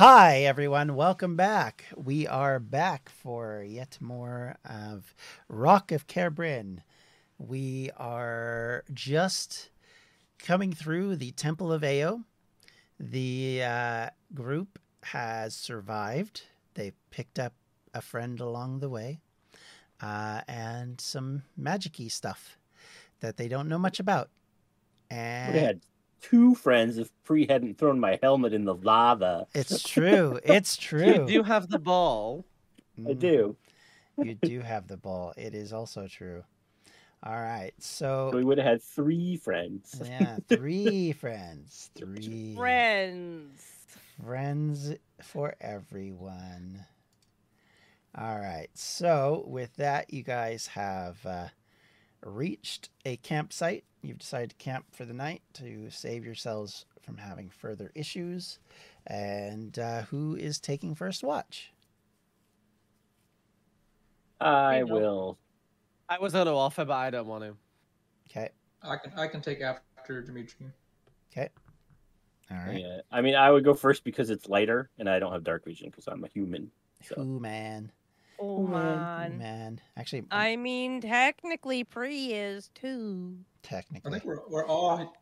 Hi, everyone. Welcome back. We are back for yet more of Rock of Kerbrin. We are just coming through the Temple of Ao. The group has survived. They picked up a friend along the way and some magic-y stuff that they don't know much about. And... we had two friends if Pri hadn't thrown my helmet in the lava. It's true. It's true. You do have the ball. I do. You do have the ball. It is also true. All right. So we would have had three friends. Yeah, three friends. Three friends. Friends for everyone. All right. So with that, you guys have reached a campsite. You've decided to camp for the night to save yourselves from having further issues. And who is taking first watch? I will. I was out of offer, but I don't want to. Okay. I can take after Dimitri. Okay. All right. Yeah. I mean, I would go first because it's lighter and I don't have dark vision because I'm a human. So. Oh, man. Oh, man. Actually, I mean, technically, Pri is too. Technically. I think we're all,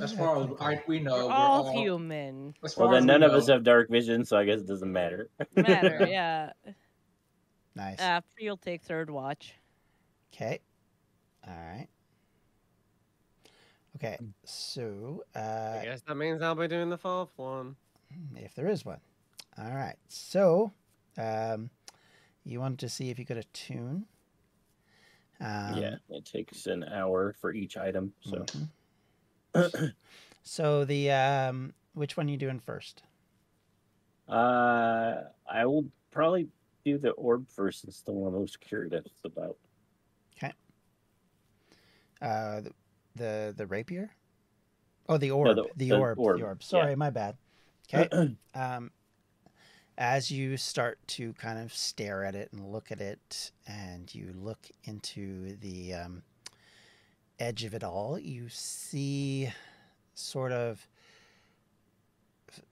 as far as we know, we're all human. Well, then none of us have dark vision, so I guess it doesn't matter. Yeah. Nice. Pri will take third watch. Okay. All right. Okay, so... I guess that means I'll be doing the fourth one. If there is one. All right, so... you wanted to see if you could attune. Yeah, it takes an hour for each item. So, so the which one are you doing first? I will probably do the orb first. It's the one I'm most curious about. Okay. The rapier. Oh, the orb. No, the orb. The orb. Sorry, yeah. My bad. Okay. As you start to kind of stare at it and look at it, and you look into the edge of it all, you see sort of,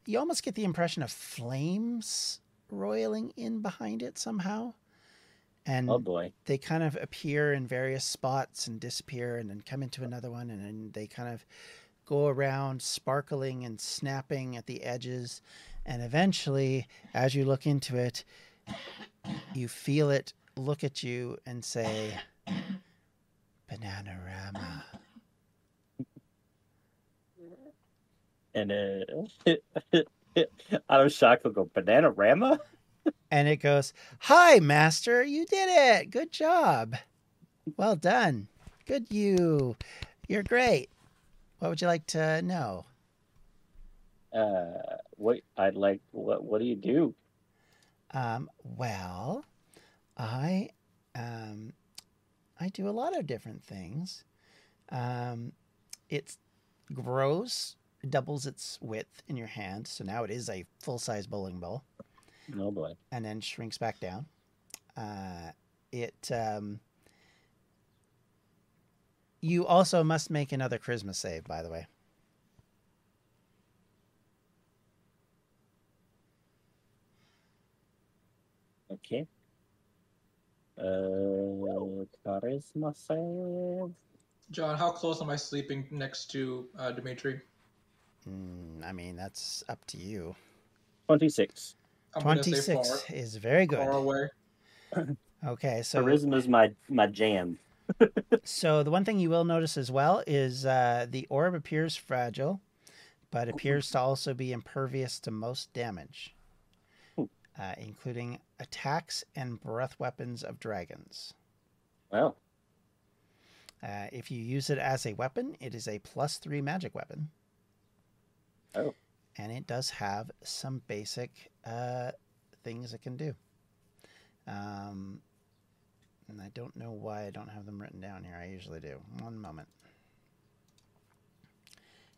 you almost get the impression of flames roiling in behind it somehow. And oh boy. They kind of appear in various spots and disappear and then come into another one, and then they kind of go around sparkling and snapping at the edges. And eventually, as you look into it, you feel it look at you and say, Bananarama. And I'm shocked. I'll go, Bananarama? And it goes, hi, Master. You did it. Good job. Well done. Good you. You're great. What would you like to know? What do you do? Well, I do a lot of different things. It grows, doubles its width in your hand, so now it is a full-size bowling ball. Oh boy. And then shrinks back down. You also must make another charisma save, by the way. Okay. Charisma save. John, how close am I sleeping next to Dimitri? I mean, that's up to you. 26. 26 is very good. Far away. Okay, so charisma is my jam. So the one thing you will notice as well is the orb appears fragile, but appears to also be impervious to most damage. Including attacks and breath weapons of dragons. Wow. If you use it as a weapon, it is a +3 magic weapon. Oh. And it does have some basic things it can do. And I don't know why I don't have them written down here. I usually do. One moment.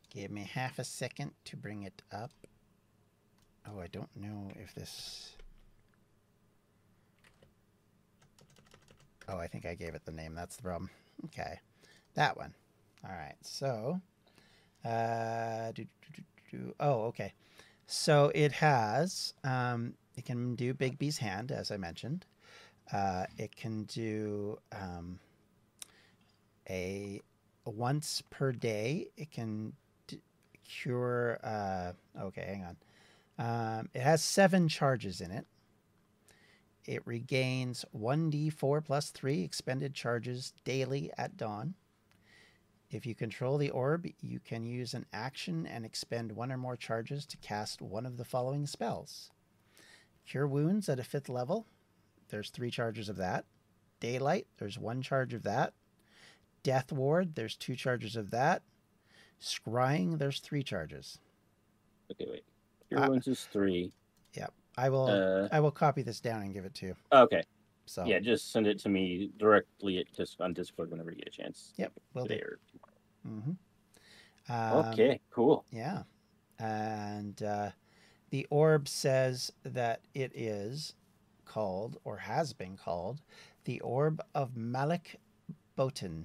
Give me half a second to bring it up. Oh, I don't know if this... oh, I think I gave it the name. That's the problem. Okay. That one. All right. So... oh, okay. So it has, it can do Bigby's hand, as I mentioned. It can do once per day, it can cure, okay, hang on. It has 7 charges in it. It regains 1d4 plus 3 expended charges daily at dawn. If you control the orb, you can use an action and expend 1 or more charges to cast one of the following spells. Cure Wounds at a 5th level. There's 3 charges of that. Daylight, there's 1 charge of that. Death Ward, there's 2 charges of that. Scrying, there's 3 charges. Okay, wait. Cure Wounds is 3. Yep. I will copy this down and give it to you. Okay. So yeah, just send it to me directly at just on Discord whenever you get a chance. Yep, will do. Mm-hmm. Okay, cool. Yeah, and the orb says that it is called, or has been called, the Orb of Malik Botan.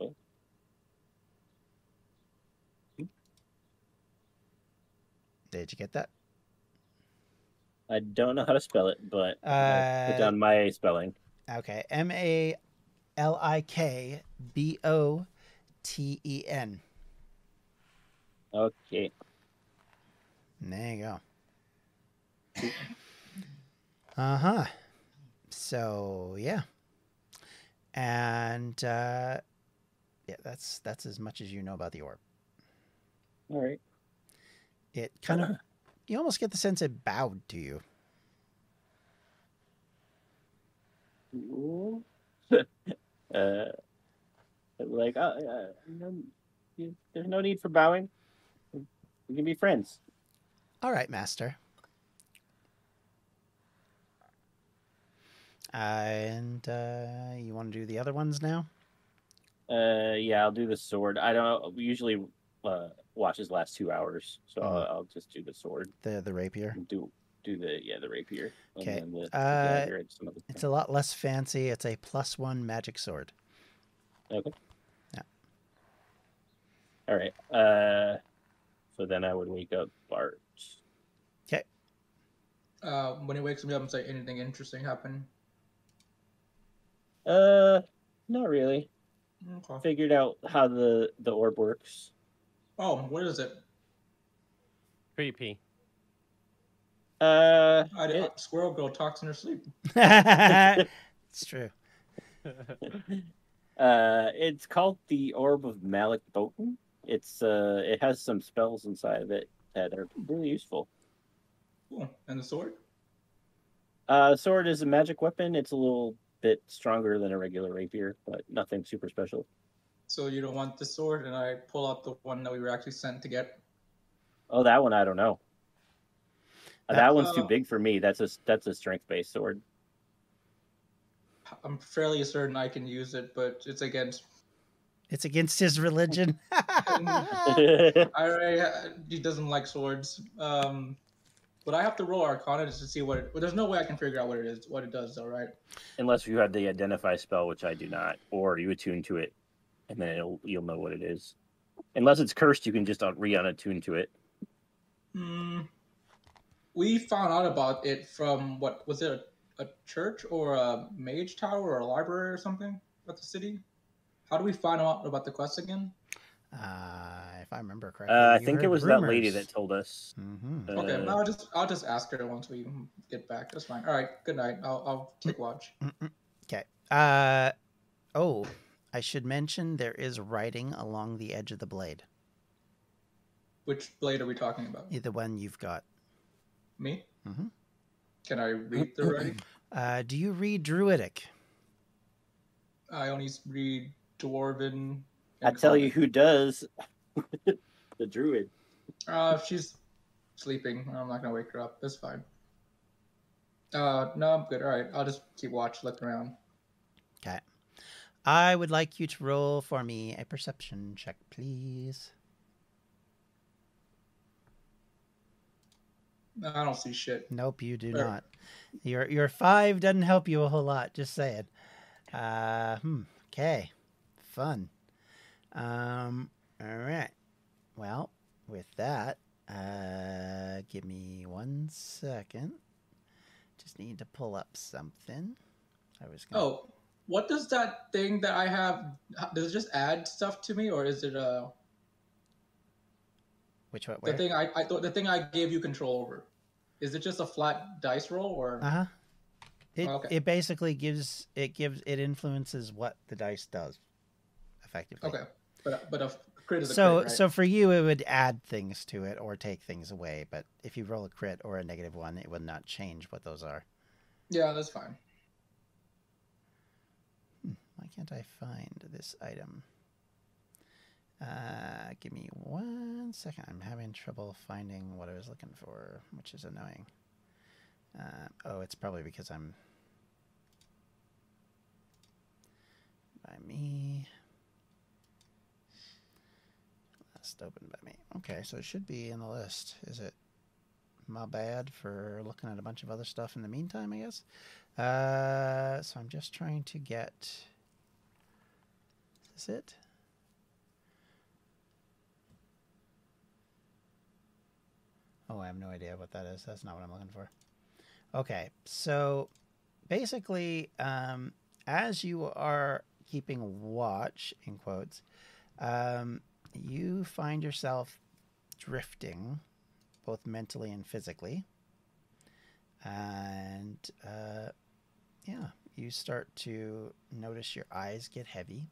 Okay. Did you get that? I don't know how to spell it, but I put down my spelling. Okay, M-A-L-I-K-B-O-T-E-N. Okay. And there you go. Uh-huh. So, yeah. And, yeah, that's as much as you know about the orb. All right. It kind of... You almost get the sense it bowed to you. Like, there's no need for bowing. We can be friends. All right, Master. And you want to do the other ones now? Yeah, I'll do the sword. I don't usually... watch his last 2 hours, so I'll just do the sword, the rapier. Do the rapier. Okay, and then the dagger and some other thing. It's a lot less fancy. It's a +1 magic sword. Okay. Yeah. All right. So then I would wake up Bart. Okay. When he wakes me up, and say anything interesting happen? Not really. Okay. Figured out how the orb works. Oh, what is it? Creepy. Squirrel Girl talks in her sleep. It's true. It's called the Orb of Malik Botan. It's it has some spells inside of it that are really useful. Cool. And the sword? Sword is a magic weapon. It's a little bit stronger than a regular rapier, but nothing super special. So you don't want the sword, and I pull out the one that we were actually sent to get. Oh, that one I don't know. That one's too big for me. That's a strength-based sword. I'm fairly certain I can use it, but it's against. It's against his religion. He doesn't like swords. But I have to roll Arcana just to see what. Well, there's no way I can figure out what it is, what it does, though, right? Unless you have the Identify spell, which I do not, or you attune to it. And then you'll know what it is. Unless it's cursed, you can just re-unattune to it. We found out about it from, what, was it a church or a mage tower or a library or something about the city? How do we find out about the quest again? If I remember correctly. I think it was rumors. That lady that told us. Mm-hmm. Okay, I'll just ask her once we get back. That's fine. All right, good night. I'll take watch. Okay. Oh... I should mention there is writing along the edge of the blade. Which blade are we talking about? The one you've got. Me? Mm-hmm. Can I read the writing? Do you read Druidic? I only read Dwarven. I tell you who does. The Druid. She's sleeping. I'm not going to wake her up. That's fine. No, I'm good. All right. I'll just keep watch, look around. Okay. I would like you to roll for me a perception check, please. No, I don't see shit. Nope, you do not. Your 5 doesn't help you a whole lot, just saying. Okay. Fun. Alright. Well, with that, give me 1 second. Just need to pull up something. I was gonna... Oh, what does that thing that I have, does it just add stuff to me, or is it a... Which one? Where? The thing I thought, the thing I gave you control over. Is it just a flat dice roll, or? Uh-huh. It basically gives it influences what the dice does, effectively. Okay, but a crit is a crit, right? So for you, it would add things to it or take things away. But if you roll a crit or a negative one, it would not change what those are. Yeah, that's fine. Why can't I find this item? Give me 1 second. I'm having trouble finding what I was looking for, which is annoying. Oh, it's probably because I'm... By me. Last open by me. Okay, so it should be in the list. Is it my bad for looking at a bunch of other stuff in the meantime, I guess? So I'm just trying to get... Is this it? Oh, I have no idea what that is. That's not what I'm looking for. Okay, so basically, as you are keeping watch, in quotes, you find yourself drifting, both mentally and physically. And, yeah, you start to notice your eyes get heavy.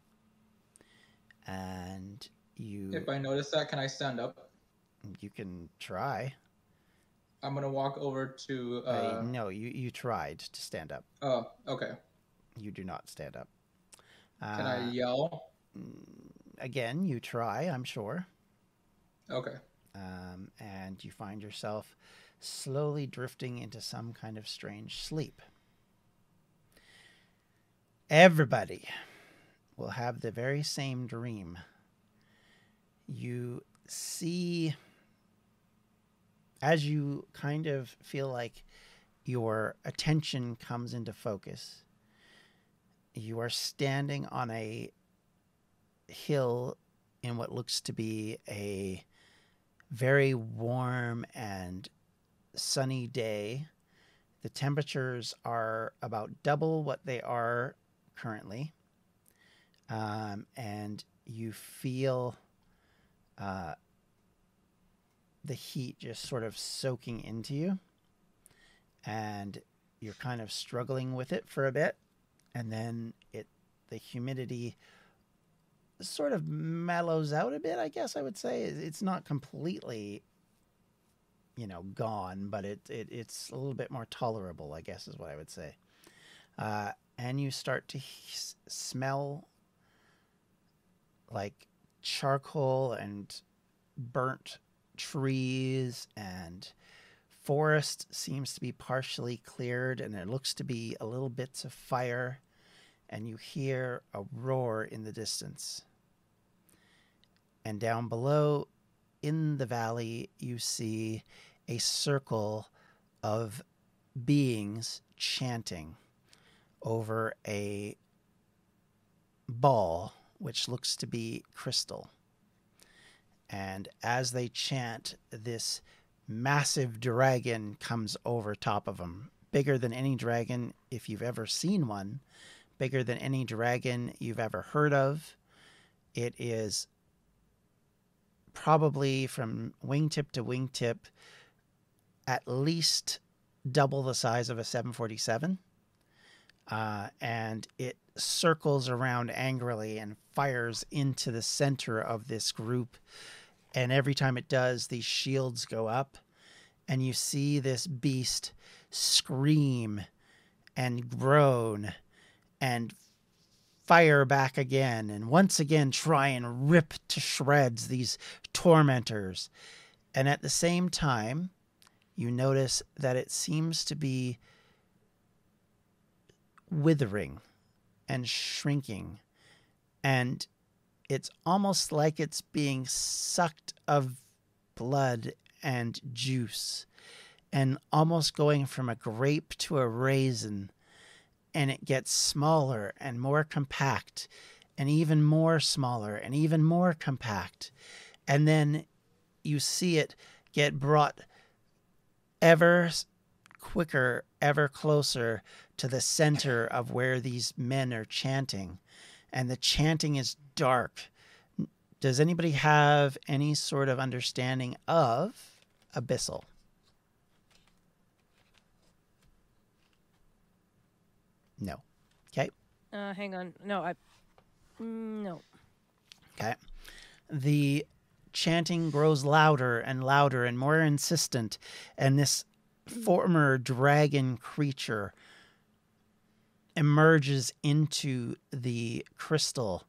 And you... If I notice that, can I stand up? You can try. I'm going to walk over to... no, you tried to stand up. Oh, okay. You do not stand up. Can I yell? Again, you try, I'm sure. Okay. And you find yourself slowly drifting into some kind of strange sleep. Everybody will have the very same dream. You see... As you kind of feel like your attention comes into focus, you are standing on a hill in what looks to be a very warm and sunny day. The temperatures are about double what they are currently. And you feel... the heat just sort of soaking into you, and you're kind of struggling with it for a bit, and then the humidity sort of mellows out a bit, I guess I would say. It's not completely, you know, gone, but it's a little bit more tolerable, I guess is what I would say. And you start to smell like charcoal and burnt trees, and forest seems to be partially cleared, and there looks to be a little bits of fire, and you hear a roar in the distance. And down below in the valley, you see a circle of beings chanting over a ball, which looks to be crystal. And as they chant, this massive dragon comes over top of them. Bigger than any dragon, if you've ever seen one. Bigger than any dragon you've ever heard of. It is probably from wingtip to wingtip at least double the size of a 747. And it circles around angrily and fires into the center of this group. And every time it does, these shields go up, and you see this beast scream and groan and fire back again, and once again try and rip to shreds these tormentors. And at the same time, you notice that it seems to be withering and shrinking, and it's almost like it's being sucked of blood and juice, and almost going from a grape to a raisin, and it gets smaller and more compact, and even more smaller and even more compact. And then you see it get brought ever quicker, ever closer to the center of where these men are chanting. And the chanting is dark. Does anybody have any sort of understanding of abyssal? No. Okay. Hang on. No, no. Okay. The chanting grows louder and louder and more insistent, and this former dragon creature emerges into the crystal,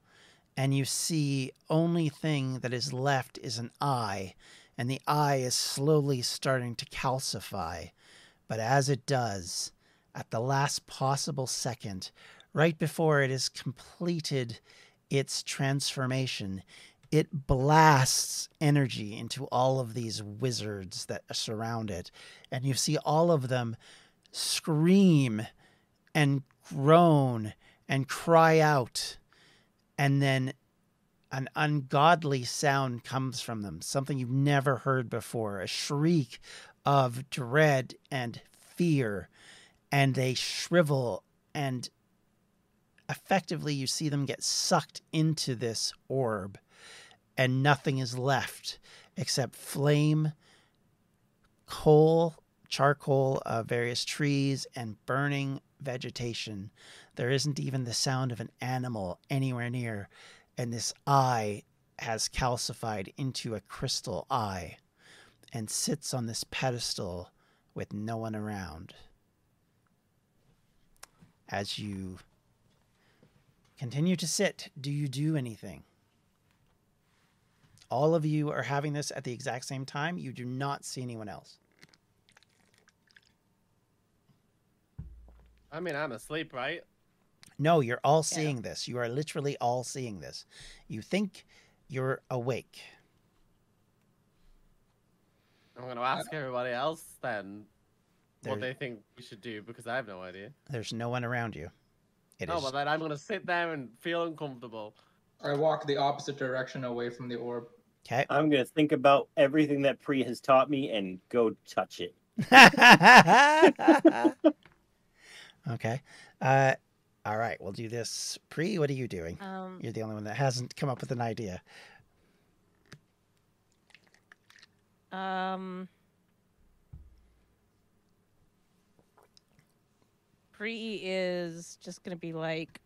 and you see only thing that is left is an eye, and the eye is slowly starting to calcify. But as it does, at the last possible second, right before it has completed its transformation, it blasts energy into all of these wizards that surround it. And you see all of them scream and groan and cry out. And then an ungodly sound comes from them, something you've never heard before, a shriek of dread and fear. And they shrivel, and effectively you see them get sucked into this orb. And nothing is left except flame, coal, charcoal of various trees, and burning vegetation. There isn't even the sound of an animal anywhere near. And this eye has calcified into a crystal eye and sits on this pedestal with no one around. As you continue to sit, do you do anything? All of you are having this at the exact same time. You do not see anyone else. I mean, I'm asleep, right? No, you're all seeing this. You are literally all seeing this. You think you're awake. I'm going to ask everybody else then what they think we should do, because I have no idea. There's no one around you. But then I'm going to sit there and feel uncomfortable. I walk the opposite direction away from the orb. Okay. I'm going to think about everything that Pri has taught me and go touch it. Okay. All right. We'll do this. Pri, what are you doing? You're the only one that hasn't come up with an idea. Pri is just going to be like,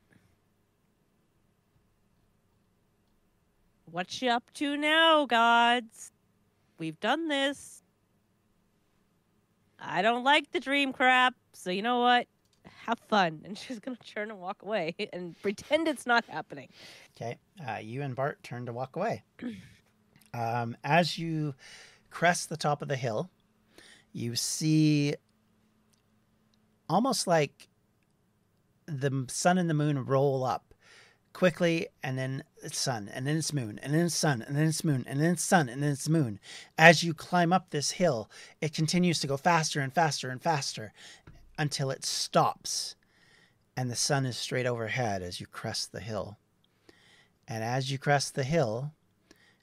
"What you up to now, gods? We've done this. I don't like the dream crap, so you know what? Have fun." And she's going to turn and walk away and pretend it's not happening. Okay. You and Bart turn to walk away. As you crest the top of the hill, you see almost like the sun and the moon roll up. Quickly, and then it's sun, and then it's moon, and then it's sun, and then it's moon, and then it's sun, and then it's moon. As you climb up this hill, it continues to go faster and faster and faster until it stops, and the sun is straight overhead as you crest the hill. And as you crest the hill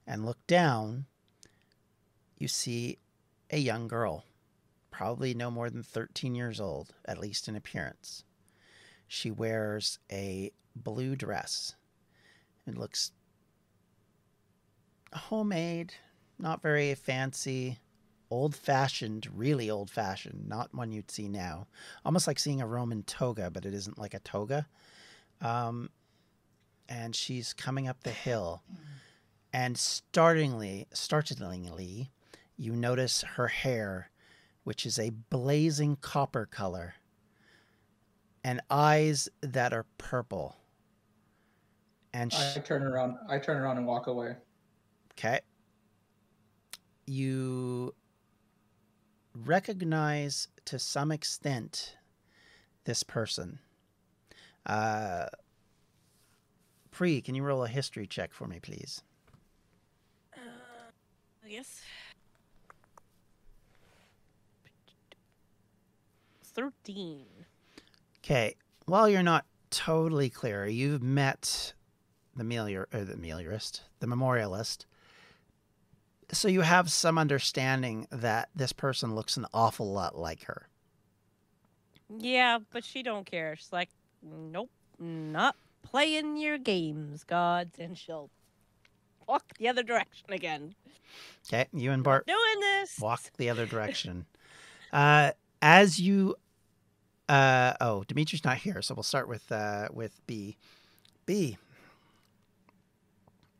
and look down, you see a young girl, probably no more than 13 years old, at least in appearance. She wears a blue dress. It looks homemade, not very fancy, old-fashioned, really old-fashioned, not one you'd see now. Almost like seeing a Roman toga, but it isn't like a toga. And she's coming up the hill, and startlingly, you notice her hair, which is a blazing copper color, and eyes that are purple. And I turn around and walk away. Okay. You recognize to some extent this person. Pri, can you roll a history check for me, please? Yes. 13. Okay, while you're not totally clear, you've met the memorialist. So you have some understanding that this person looks an awful lot like her. Yeah, but she don't care. She's like, nope, not playing your games, gods, and she'll walk the other direction again. Okay, you and Bart doing this. Walk the other direction. As you, oh, Dimitri's not here, so we'll start with B. B.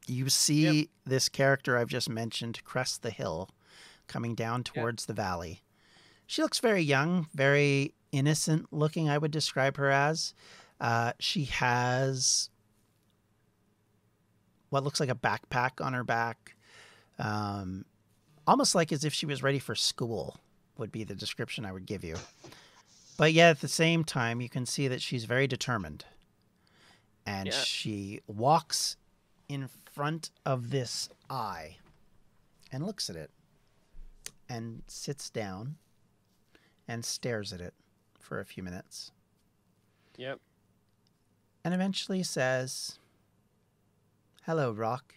You see this character I've just mentioned crest the hill, coming down towards the valley. She looks very young, very innocent looking, I would describe her as. She has what looks like a backpack on her back, almost like as if she was ready for school, would be the description I would give you. But yet at the same time, you can see that she's very determined. And she walks in front of this eye and looks at it and sits down and stares at it for a few minutes. Yep. And eventually says, "Hello, Rock."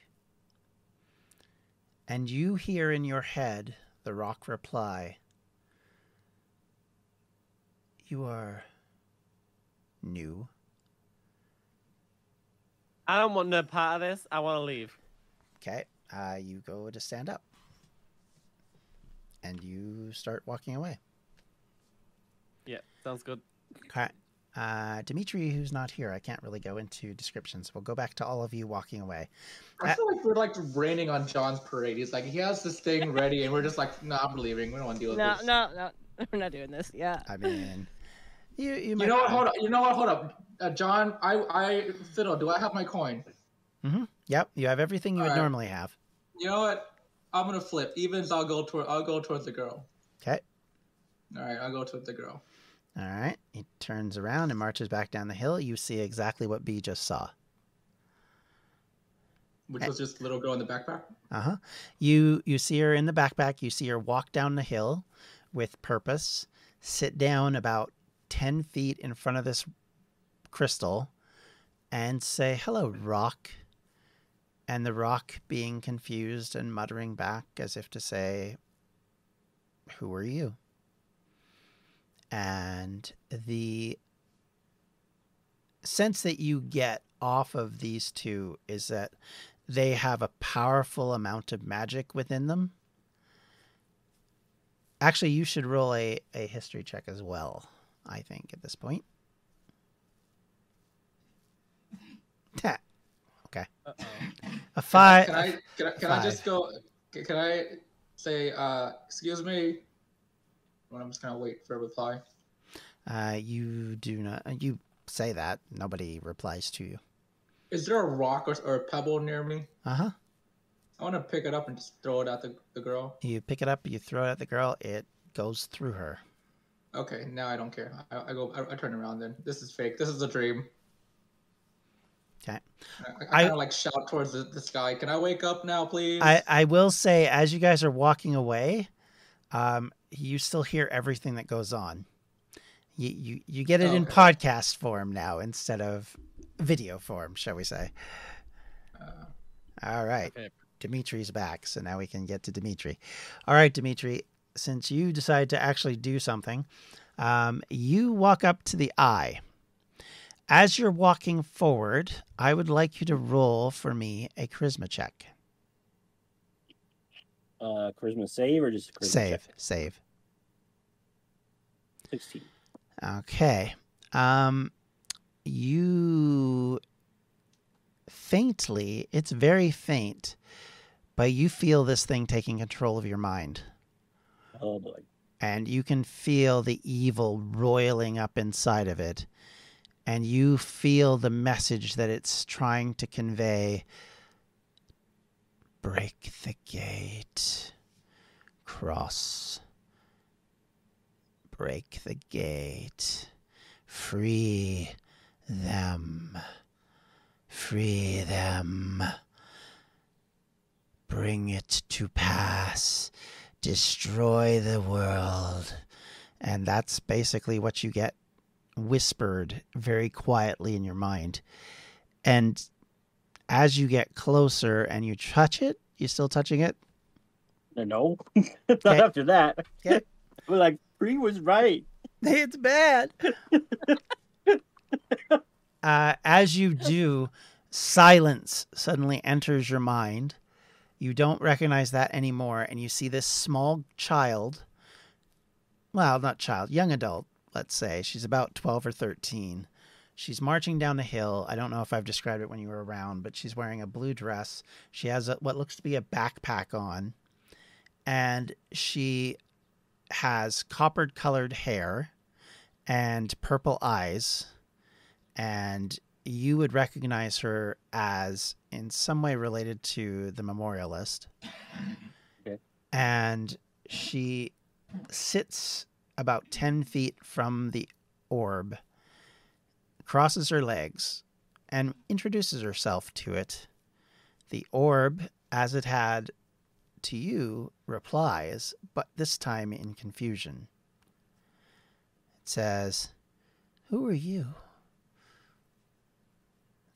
And you hear in your head the Rock reply, "You are new." I don't want no part of this. I want to leave. Okay. You go to stand up. And you start walking away. Yeah, sounds good. Okay. Dimitri, who's not here, I can't really go into descriptions. We'll go back to all of you walking away. I feel like we're like raining on John's parade. He's like, he has this thing ready, and we're just like, no, I'm leaving. We don't want to deal with this. No, we're not doing this. Yeah. I mean, you know what? Hold up. You know what? Hold up, John. I fiddle. Do I have my coin? Mm-hmm. Yep. You have everything you all would normally have. You know what? I'm gonna flip. Evens. I'll go towards the girl. Okay. All right. I'll go towards the girl. All right. He turns around and marches back down the hill. You see exactly what B just saw. Which was just the little girl in the backpack? Uh-huh. You see her in the backpack. You see her walk down the hill with purpose, sit down about 10 feet in front of this crystal, and say, "Hello, Rock." And the Rock being confused and muttering back as if to say, "Who are you?" And the sense that you get off of these two is that they have a powerful amount of magic within them. Actually, you should roll a history check as well, I think, at this point. Okay. A five. Can I just go? Can I say, excuse me? I'm just gonna wait for a reply. You do not. You say that, nobody replies to you. Is there a rock or a pebble near me? Uh-huh. I want to pick it up and just throw it at the girl. You pick it up, you throw it at the girl. It goes through her. Okay, now I don't care. I turn around. Then this is fake. This is a dream. Okay. I kind of like shout towards the sky. Can I wake up now, please? I will say, as you guys are walking away, you still hear everything that goes on. You get it in podcast form now instead of video form, shall we say. All right. Okay. Dimitri's back, so now we can get to Dimitri. All right, Dimitri, since you decide to actually do something, you walk up to the eye. As you're walking forward, I would like you to roll for me a charisma check. Charisma save or just charisma save? Check? Save. 16. Okay. You faintly, it's very faint, but you feel this thing taking control of your mind. Oh boy. And you can feel the evil roiling up inside of it. And you feel the message that it's trying to convey. Break the gate. Cross. Break the gate. Free them. Free them. Bring it to pass. Destroy the world. And that's basically what you get whispered very quietly in your mind. And as you get closer and you touch it, you still touching it? No, not okay. After that. Okay. We're like, Bree was right. It's bad. As you do, silence suddenly enters your mind. You don't recognize that anymore, and you see this small child. Well, not child, young adult, let's say. She's about 12 or 13. She's marching down the hill. I don't know if I've described it when you were around, but she's wearing a blue dress. She has what looks to be a backpack on, and she has copper-colored hair and purple eyes, and you would recognize her as in some way related to the memorialist. Okay. And she sits about 10 feet from the orb, crosses her legs, and introduces herself to it. The orb, as it had to you, replies, but this time in confusion. It says, "Who are you?"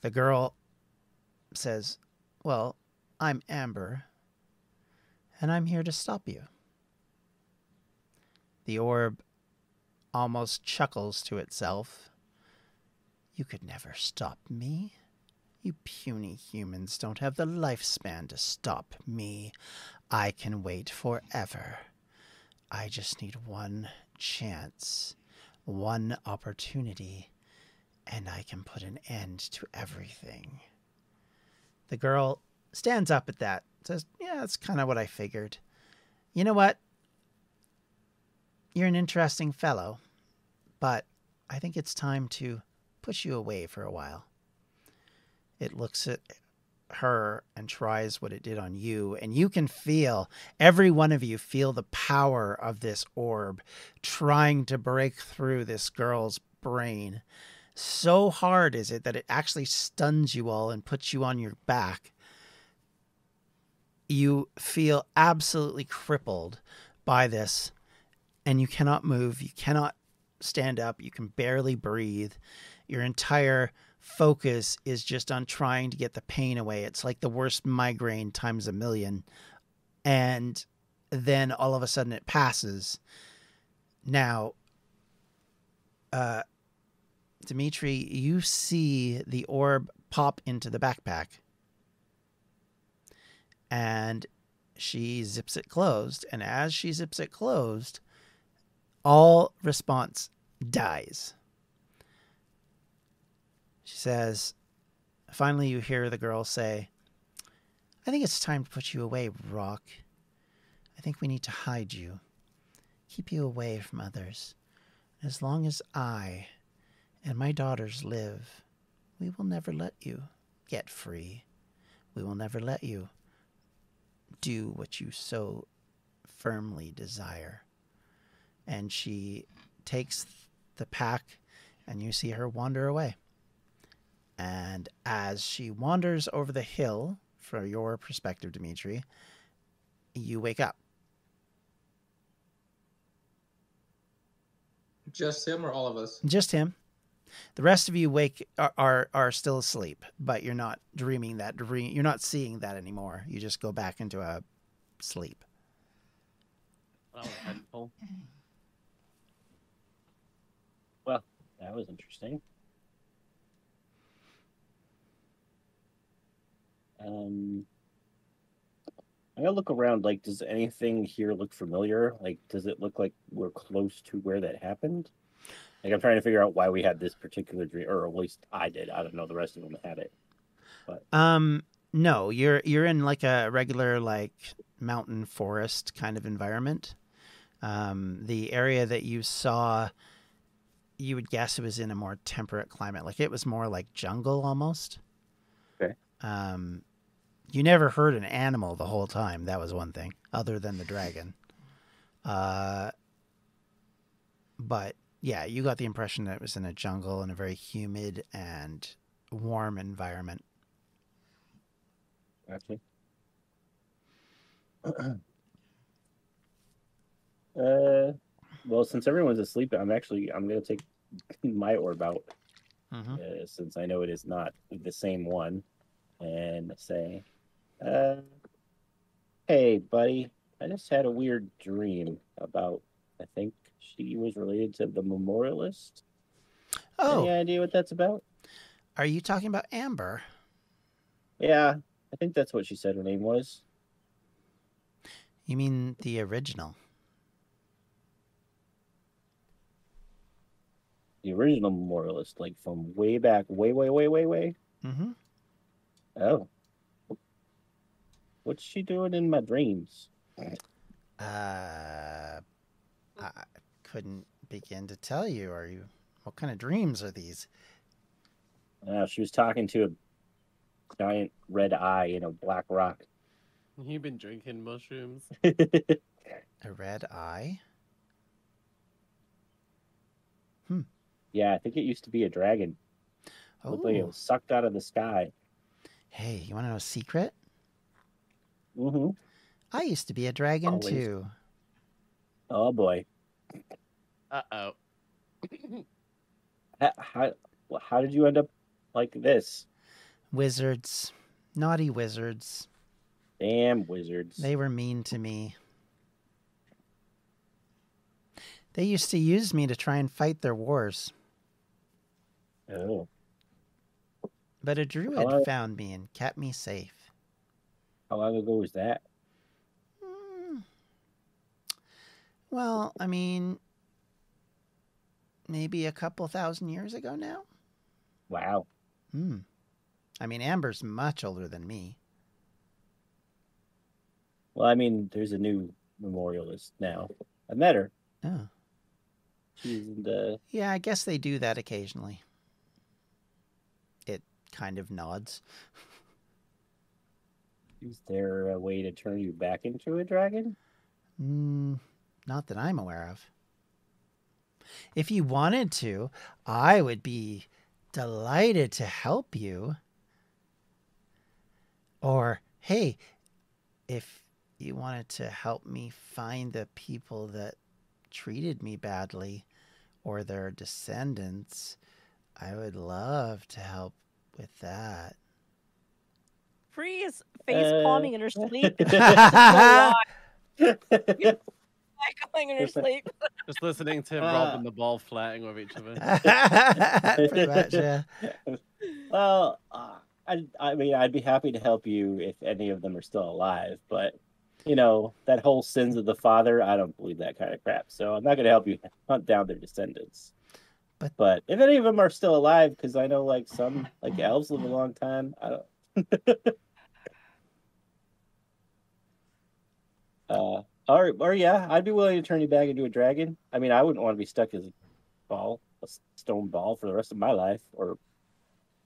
The girl says, "Well, I'm Amber, and I'm here to stop you." The orb almost chuckles to itself. "You could never stop me. You puny humans don't have the lifespan to stop me. I can wait forever. I just need one chance, one opportunity, and I can put an end to everything." The girl stands up at that. Says, "Yeah, that's kind of what I figured. You know what? You're an interesting fellow, but I think it's time to push you away for a while." It looks at her and tries what it did on you, and you can feel, every one of you feel the power of this orb trying to break through this girl's brain. So hard is it that it actually stuns you all and puts you on your back. You feel absolutely crippled by this, and you cannot move. You cannot stand up. You can barely breathe. Your entire focus is just on trying to get the pain away. It's like the worst migraine times a million. And then all of a sudden it passes. Now, Dimitri, you see the orb pop into the backpack, and she zips it closed. And as she zips it closed, all response dies. She says, finally you hear the girl say, "I think it's time to put you away, Rock. I think we need to hide you, keep you away from others. As long as I and my daughters live, we will never let you get free. We will never let you do what you so firmly desire." And she takes the pack, and you see her wander away. And as she wanders over the hill, from your perspective, Dimitri, you wake up. Just him or all of us? Just him. The rest of you are still asleep, but you're not dreaming that dream. You're not seeing that anymore. You just go back into a sleep. Well, that was interesting. I'm gonna look around. Like, does anything here look familiar? Like, does it look like we're close to where that happened? Like, I'm trying to figure out why we had this particular dream, or at least I did. I don't know the rest of them had it. But no, you're in like a regular like mountain forest kind of environment. The area that you saw, you would guess it was in a more temperate climate. Like, it was more like jungle almost. Okay. You never heard an animal the whole time. That was one thing, other than the dragon. But yeah, you got the impression that it was in a jungle, in a very humid and warm environment. Gotcha. Well, since everyone's asleep, I'm going to take my orb out, since I know it is not the same one. and say, hey, buddy, I just had a weird dream about, I think she was related to the memorialist. Oh. Any idea what that's about? Are you talking about Amber? Yeah, I think that's what she said her name was. You mean the original? The original memorialist, like from way back, way? Mm-hmm. Oh. What's she doing in my dreams? I couldn't begin to tell you. Are you? What kind of dreams are these? She was talking to a giant red eye in a black rock. You've been drinking mushrooms. A red eye? Hmm. Yeah, I think it used to be a dragon. Oh. Looked like it was sucked out of the sky. Hey, you want to know a secret? Mm-hmm. I used to be a dragon, too. Oh, boy. Uh-oh. How did you end up like this? Wizards. Naughty wizards. Damn wizards. They were mean to me. They used to use me to try and fight their wars. Oh. But a druid found me and kept me safe. How long ago was that? Well, I mean, maybe a couple thousand years ago now. Wow. Hmm. I mean, Amber's much older than me. Well, I mean, there's a new memorialist now. I met her. Oh. She's in the... Yeah, I guess they do that occasionally. It kind of nods. Is there a way to turn you back into a dragon? Not that I'm aware of. If you wanted to, I would be delighted to help you. Or, hey, if you wanted to help me find the people that treated me badly or their descendants, I would love to help with that. Free is face palming in her sleep. Going in her sleep. Just listening to him robbing the ball, flatting over each other. Pretty much, yeah. Well, I mean, I'd be happy to help you if any of them are still alive, but, you know, that whole sins of the father, I don't believe that kind of crap, so I'm not going to help you hunt down their descendants. But if any of them are still alive, because I know, like, some, like, elves live a long time, I don't... or yeah, I'd be willing to turn you back into a dragon. I mean, I wouldn't want to be stuck as a stone ball for the rest of my life, or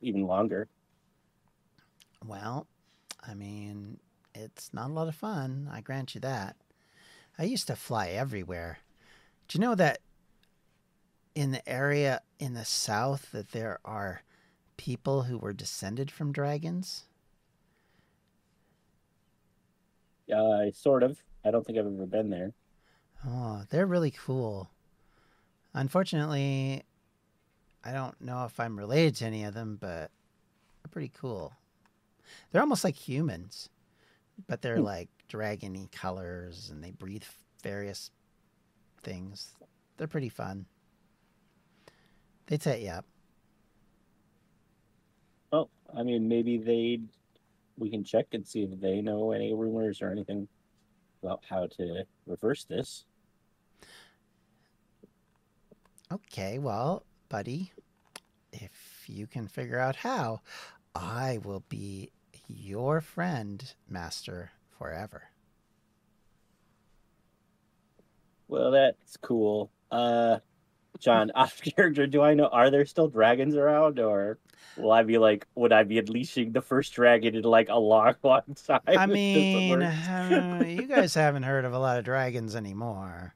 even longer. Well, I mean, it's not a lot of fun, I grant you that. I used to fly everywhere. Do you know that in the area in the south that there are people who were descended from dragons? Sort of. I don't think I've ever been there. Oh, they're really cool. Unfortunately, I don't know if I'm related to any of them, but they're pretty cool. They're almost like humans, but they're like dragon-y colors, and they breathe various things. They're pretty fun. They set you up. Well, I mean, maybe we can check and see if they know any rumors or anything about how to reverse this. Okay, well, buddy, if you can figure out how, I will be your friend, master, forever. Well, that's cool. John, off character, do I know, are there still dragons around, or would I be unleashing the first dragon in like a long time? I mean, you guys haven't heard of a lot of dragons anymore.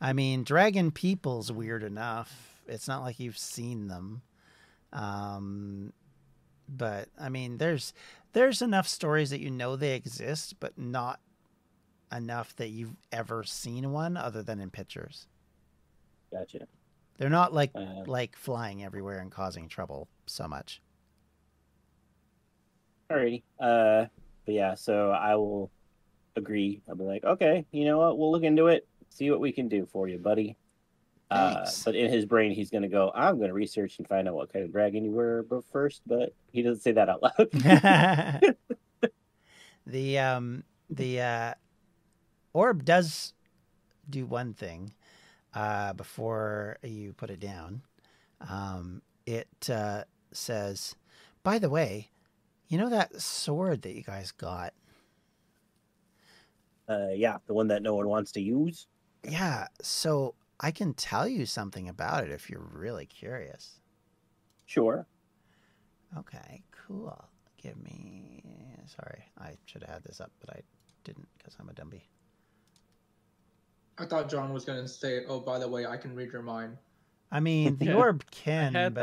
I mean, dragon people's weird enough. It's not like you've seen them. But I mean, there's enough stories that you know they exist, but not enough that you've ever seen one other than in pictures. Gotcha. They're not like flying everywhere and causing trouble so much. Alrighty. But yeah, so I will agree. I'll be like, okay, you know what? We'll look into it. See what we can do for you, buddy. But in his brain, he's going to go, I'm going to research and find out what kind of dragon you were first, but he doesn't say that out loud. The orb does do one thing before you put it down. It says, by the way, you know that sword that you guys got? Yeah, the one that no one wants to use? Yeah, so I can tell you something about it if you're really curious. Sure. Okay, cool. Give me... Sorry, I should have had this up, but I didn't because I'm a dummy. I thought John was going to say, oh, by the way, I can read your mind. I mean, the orb can,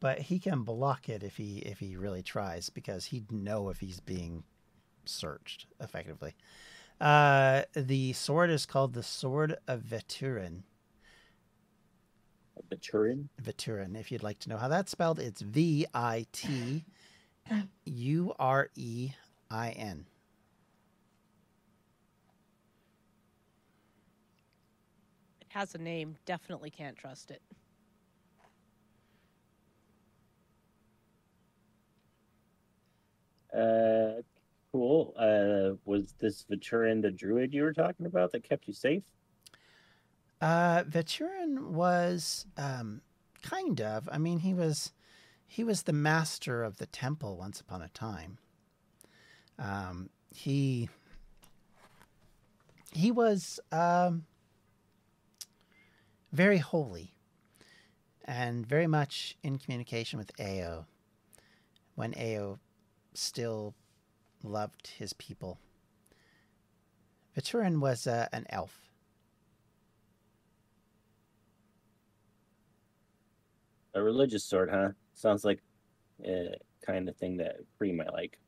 but he can block it if he really tries, because he'd know if he's being searched effectively. The sword is called the Sword of Viturein. Viturein? Viturein. If you'd like to know how that's spelled, it's V-I-T-U-R-E-I-N. It has a name. Definitely can't trust it. Cool. Was this Viturein the druid you were talking about that kept you safe? Viturein was kind of. I mean, he was the master of the temple once upon a time. He was very holy and very much in communication with Ao when Ao still loved his people. Viturein was an elf. A religious sword, huh? Sounds like a kind of thing that Pri might like.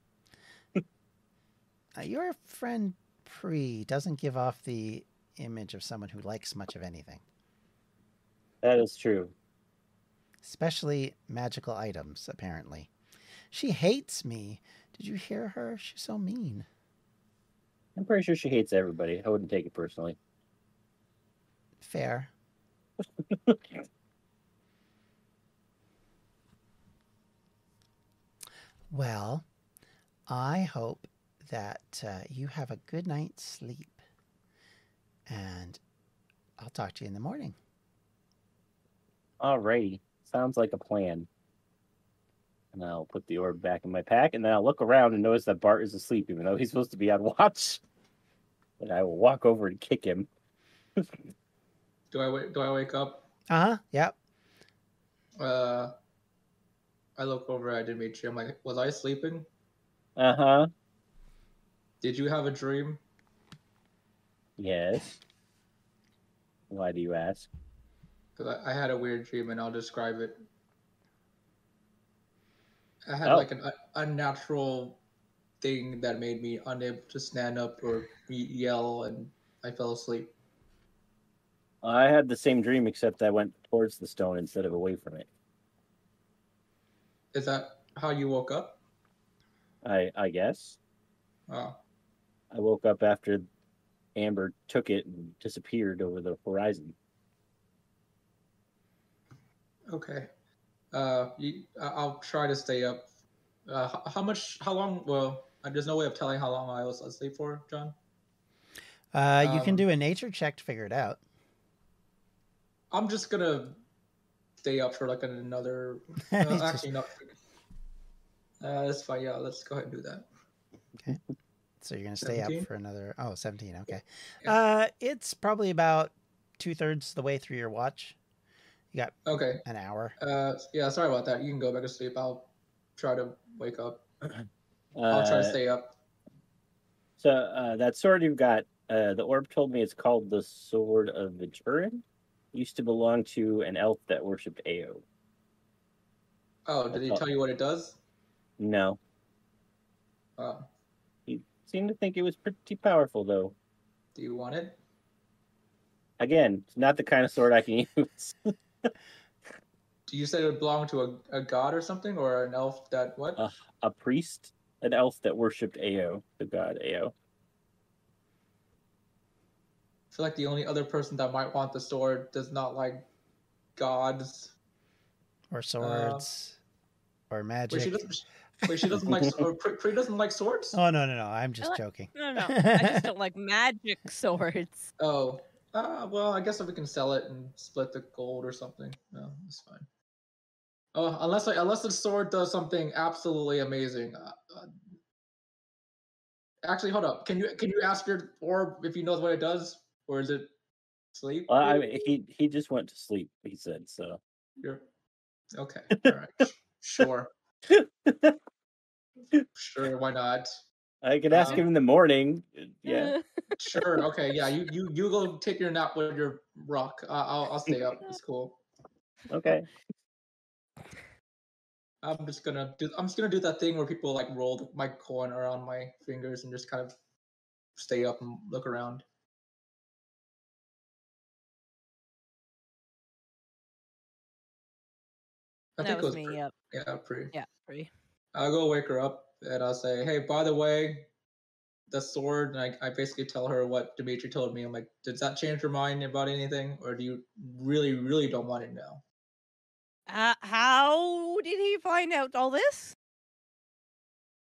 Your friend Pri doesn't give off the image of someone who likes much of anything. That is true. Especially magical items, apparently. She hates me. Did you hear her? She's so mean. I'm pretty sure she hates everybody. I wouldn't take it personally. Fair. Well, I hope that you have a good night's sleep. And I'll talk to you in the morning. Alrighty. Sounds like a plan. And I'll put the orb back in my pack, and then I'll look around and notice that Bart is asleep, even though he's supposed to be on watch. And I will walk over and kick him. Do I wake up? Uh-huh, yep. I look over at Dimitri. I'm like, was I sleeping? Uh-huh. Did you have a dream? Yes. Why do you ask? Because I had a weird dream, and I'll describe it. I had like an unnatural thing that made me unable to stand up or yell, and I fell asleep. I had the same dream, except I went towards the stone instead of away from it. Is that how you woke up? I guess. Oh. I woke up after Amber took it and disappeared over the horizon. Okay. I'll try to stay up. How long? Well, there's no way of telling how long I was asleep for, John. You can do a nature check to figure it out. I'm just going to stay up for like another, actually not. That's fine. Yeah, let's go ahead and do that. Okay. So you're going to stay 17? Up for another, 17. Okay. Yeah. It's probably about 2/3 the way through your watch. Yeah. Okay. An hour. Yeah, sorry about that. You can go back to sleep. I'll try to wake up. I'll try to stay up. So that sword you've got, the orb told me it's called the Sword of Viturein. Used to belong to an elf that worshipped Ao. Oh, did he tell you what it does? No. Oh. He seemed to think it was pretty powerful, though. Do you want it? Again, it's not the kind of sword I can use. Do you say it belonged to a god or something, or an elf that what? A priest? an elf that worshipped Ao, the god Ao. I feel like the only other person that might want the sword does not like gods. Or swords. Or magic. Wait, she doesn't like swords? Kree doesn't like swords? Oh, no. I'm just joking. No. I just don't like magic swords. Oh. Well, I guess if we can sell it and split the gold or something. No, it's fine. Oh, unless the sword does something absolutely amazing. Actually, hold up. Can you ask your orb if he knows what it does, or is it sleep? Well, I mean, he just went to sleep. He said so. You're... Okay. All right. Sure. Sure. Why not? I could ask him in the morning. Yeah. Sure. Okay. Yeah. You go take your nap with your rock. I'll stay up. It's cool. Okay. I'm just gonna do that thing where people like roll my coin around my fingers and just kind of stay up and look around. That was me. Yep. Yeah. Pretty. Yeah. Pretty. I'll go wake her up. And I'll say, hey, by the way, the sword, and I basically tell her what Dimitri told me. I'm like, does that change your mind about anything? Or do you really, really don't want to know? How did he find out all this?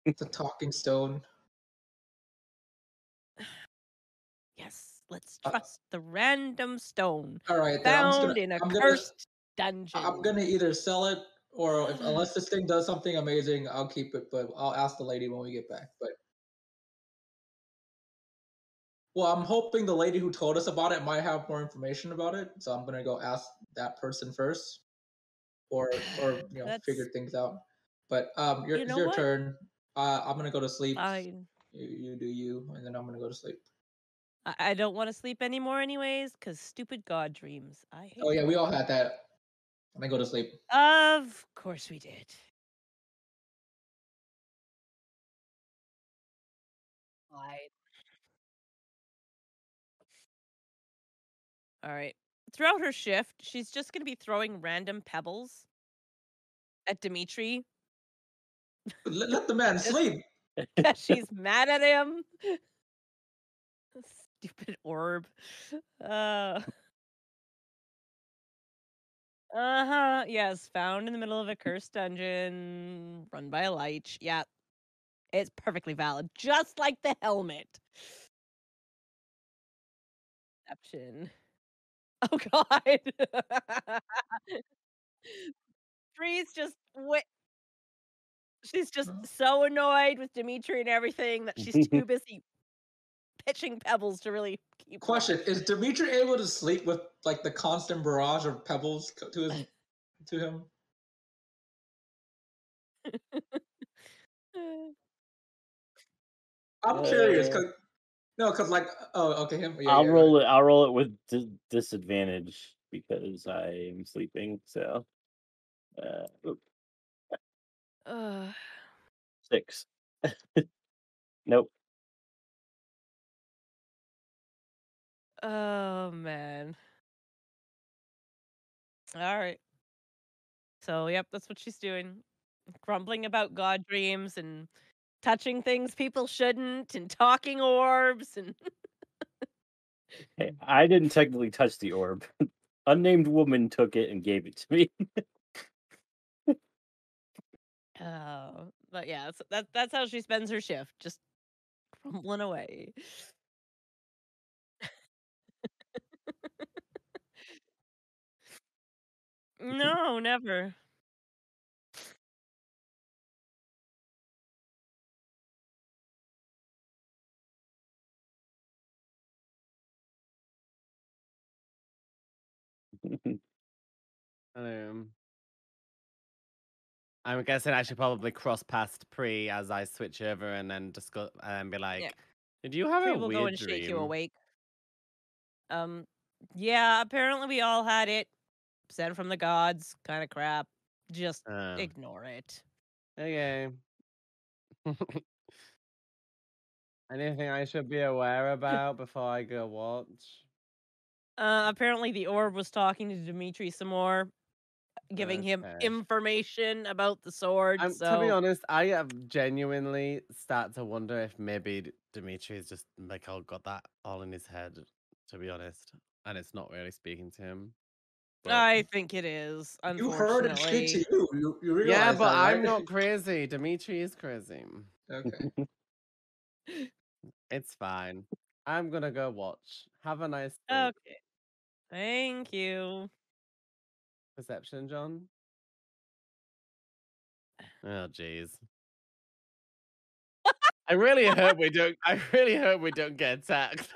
It's a talking stone. Yes, let's trust the random stone. All right, found in a cursed dungeon. I'm going to either sell it, or unless this thing does something amazing, I'll keep it, but I'll ask the lady when we get back. But well, I'm hoping the lady who told us about it might have more information about it, so I'm gonna go ask that person first, or you know, figure things out. But it's your turn. I'm gonna go to sleep. Fine. You do you, and then I'm gonna go to sleep. I don't want to sleep anymore, anyways, because stupid god dreams. I hate. Oh yeah, we all had that. And I go to sleep. Of course we did. All right. Throughout her shift, she's just going to be throwing random pebbles at Dimitri. Let the man sleep. She's mad at him. Stupid orb. Yes, found in the middle of a cursed dungeon, run by a lich. Yeah, it's perfectly valid, just like the helmet. Deception. Oh god. Bree's just she's just so annoyed with Dimitri and everything that she's too busy pitching pebbles to really keep. Question: is Dimitri able to sleep with like the constant barrage of pebbles to him? I'm curious, cause like, oh, okay, him. Yeah, I'll roll it. I'll roll it with disadvantage because I am sleeping. So, 6. Nope. Oh, man. All right. So, yep, that's what she's doing. Grumbling about god dreams and touching things people shouldn't and talking orbs. And hey, I didn't technically touch the orb. Unnamed woman took it and gave it to me. Oh, but yeah, so that's how she spends her shift. Just grumbling away. No, never. I'm guessing I should probably cross past Pri as I switch over and then discuss and be like, yeah. "Did you have a weird dream?" Pri will go and shake you awake. Yeah. Apparently, we all had it. Sent from the gods, kind of crap. Just ignore it. Okay. Anything I should be aware about before I go watch? Apparently the orb was talking to Dimitri some more. giving him information about the sword. To be honest, I have genuinely start to wonder if maybe Dimitri's just Mikhail got that all in his head, to be honest, and it's not really speaking to him. But I think it is. You heard it too. You realize that, right? I'm not crazy. Dimitri is crazy. Okay. It's fine. I'm gonna go watch. Have a nice day. Okay. Thank you. Perception, John. Oh jeez. I really hope we don't get attacked.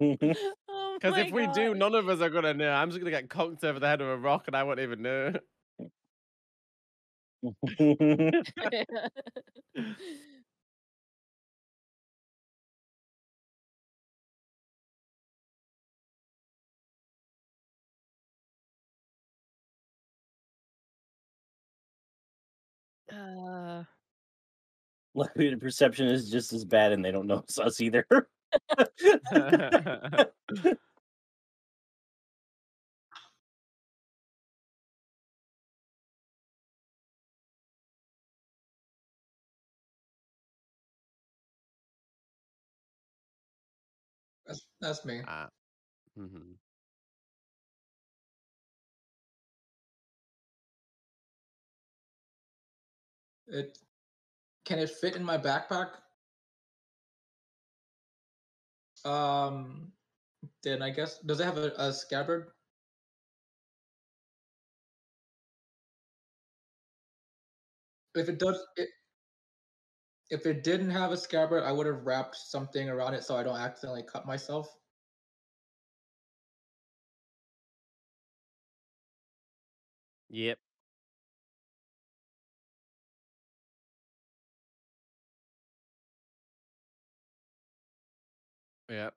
Because if we do, none of us are gonna know. I'm just gonna get conked over the head of a rock, and I won't even know. Luckily, the perception is just as bad, and they don't notice us either. That's me. Can it fit in my backpack? Then I guess, does it have a scabbard? If it does, if it didn't have a scabbard, I would have wrapped something around it so I don't accidentally cut myself. Yep. Yep.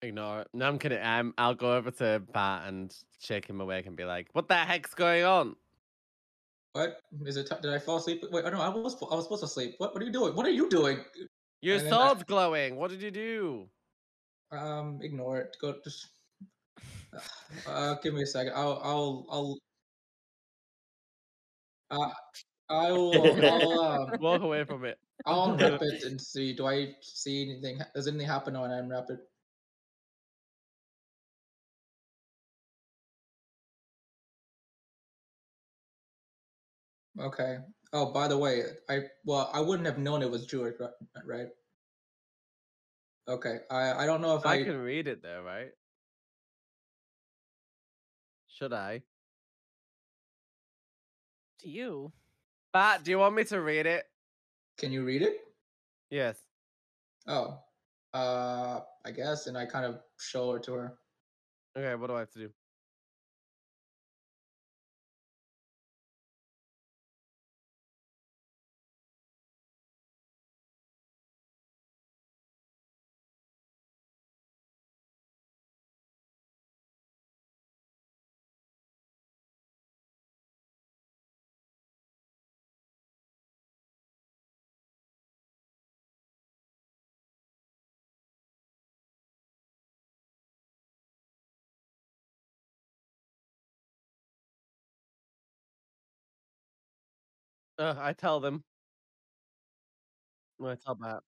Ignore it. No, I'm kidding. I'll go over to Bat and shake him awake and be like, "What the heck's going on? What is it? Did I fall asleep? Wait, no, I was supposed to sleep. What are you doing? What are you doing? Your sword's glowing. What did you do? Ignore it. Go just. Give me a second. I'll walk away from it. I'll unwrap it and see. Do I see anything? Does anything happen when I unwrap it? Okay. Oh, by the way, I wouldn't have known it was Jewish, right? Okay. I don't know if I can read it though, right? Should I? Do you? Bat, do you want me to read it? Can you read it? Yes. Oh. I guess, and I kind of show it to her. Okay, what do I have to do? I tell them. I tell Bat.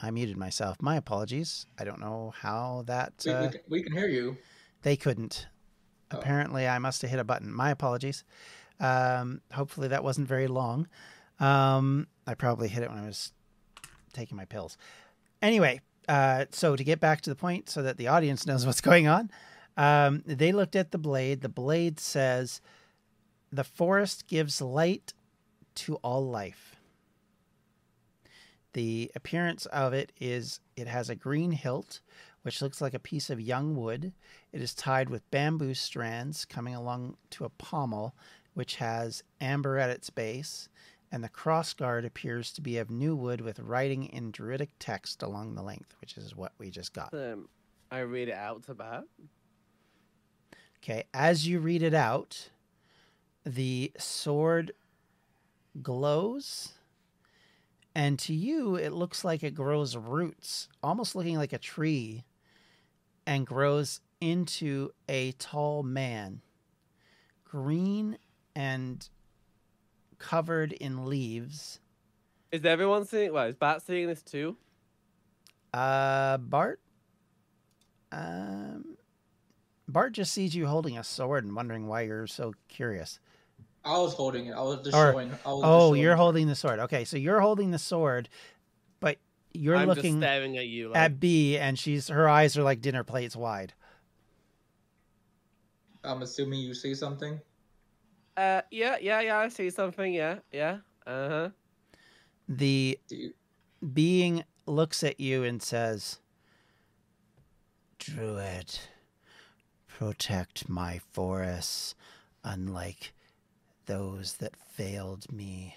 I muted myself. My apologies. I don't know how that. We can hear you. They couldn't. Oh. Apparently, I must have hit a button. My apologies. Hopefully, that wasn't very long. I probably hit it when I was taking my pills. Anyway, so to get back to the point, so that the audience knows what's going on, they looked at the blade. The blade says, "The forest gives light to all life." The appearance of it is it has a green hilt, which looks like a piece of young wood. It is tied with bamboo strands coming along to a pommel, which has amber at its base, and the crossguard appears to be of new wood with writing in Druidic text along the length, which is what we just got. I read it out to Bat. Okay, as you read it out, the sword glows, and to you it looks like it grows roots, almost looking like a tree, and grows into a tall man, green and covered in leaves. Is everyone seeing? Well, is Bart seeing this too? Bart just sees you holding a sword and wondering why you're so curious. I was holding it. I was just showing. Oh, you're holding the sword. Okay, so you're holding the sword, but you're looking just staring at you, like... at B, and her eyes are like dinner plates wide. I'm assuming you see something. Yeah, I see something. Yeah. The being looks at you and says, "Druid, protect my forests, unlike those that failed me."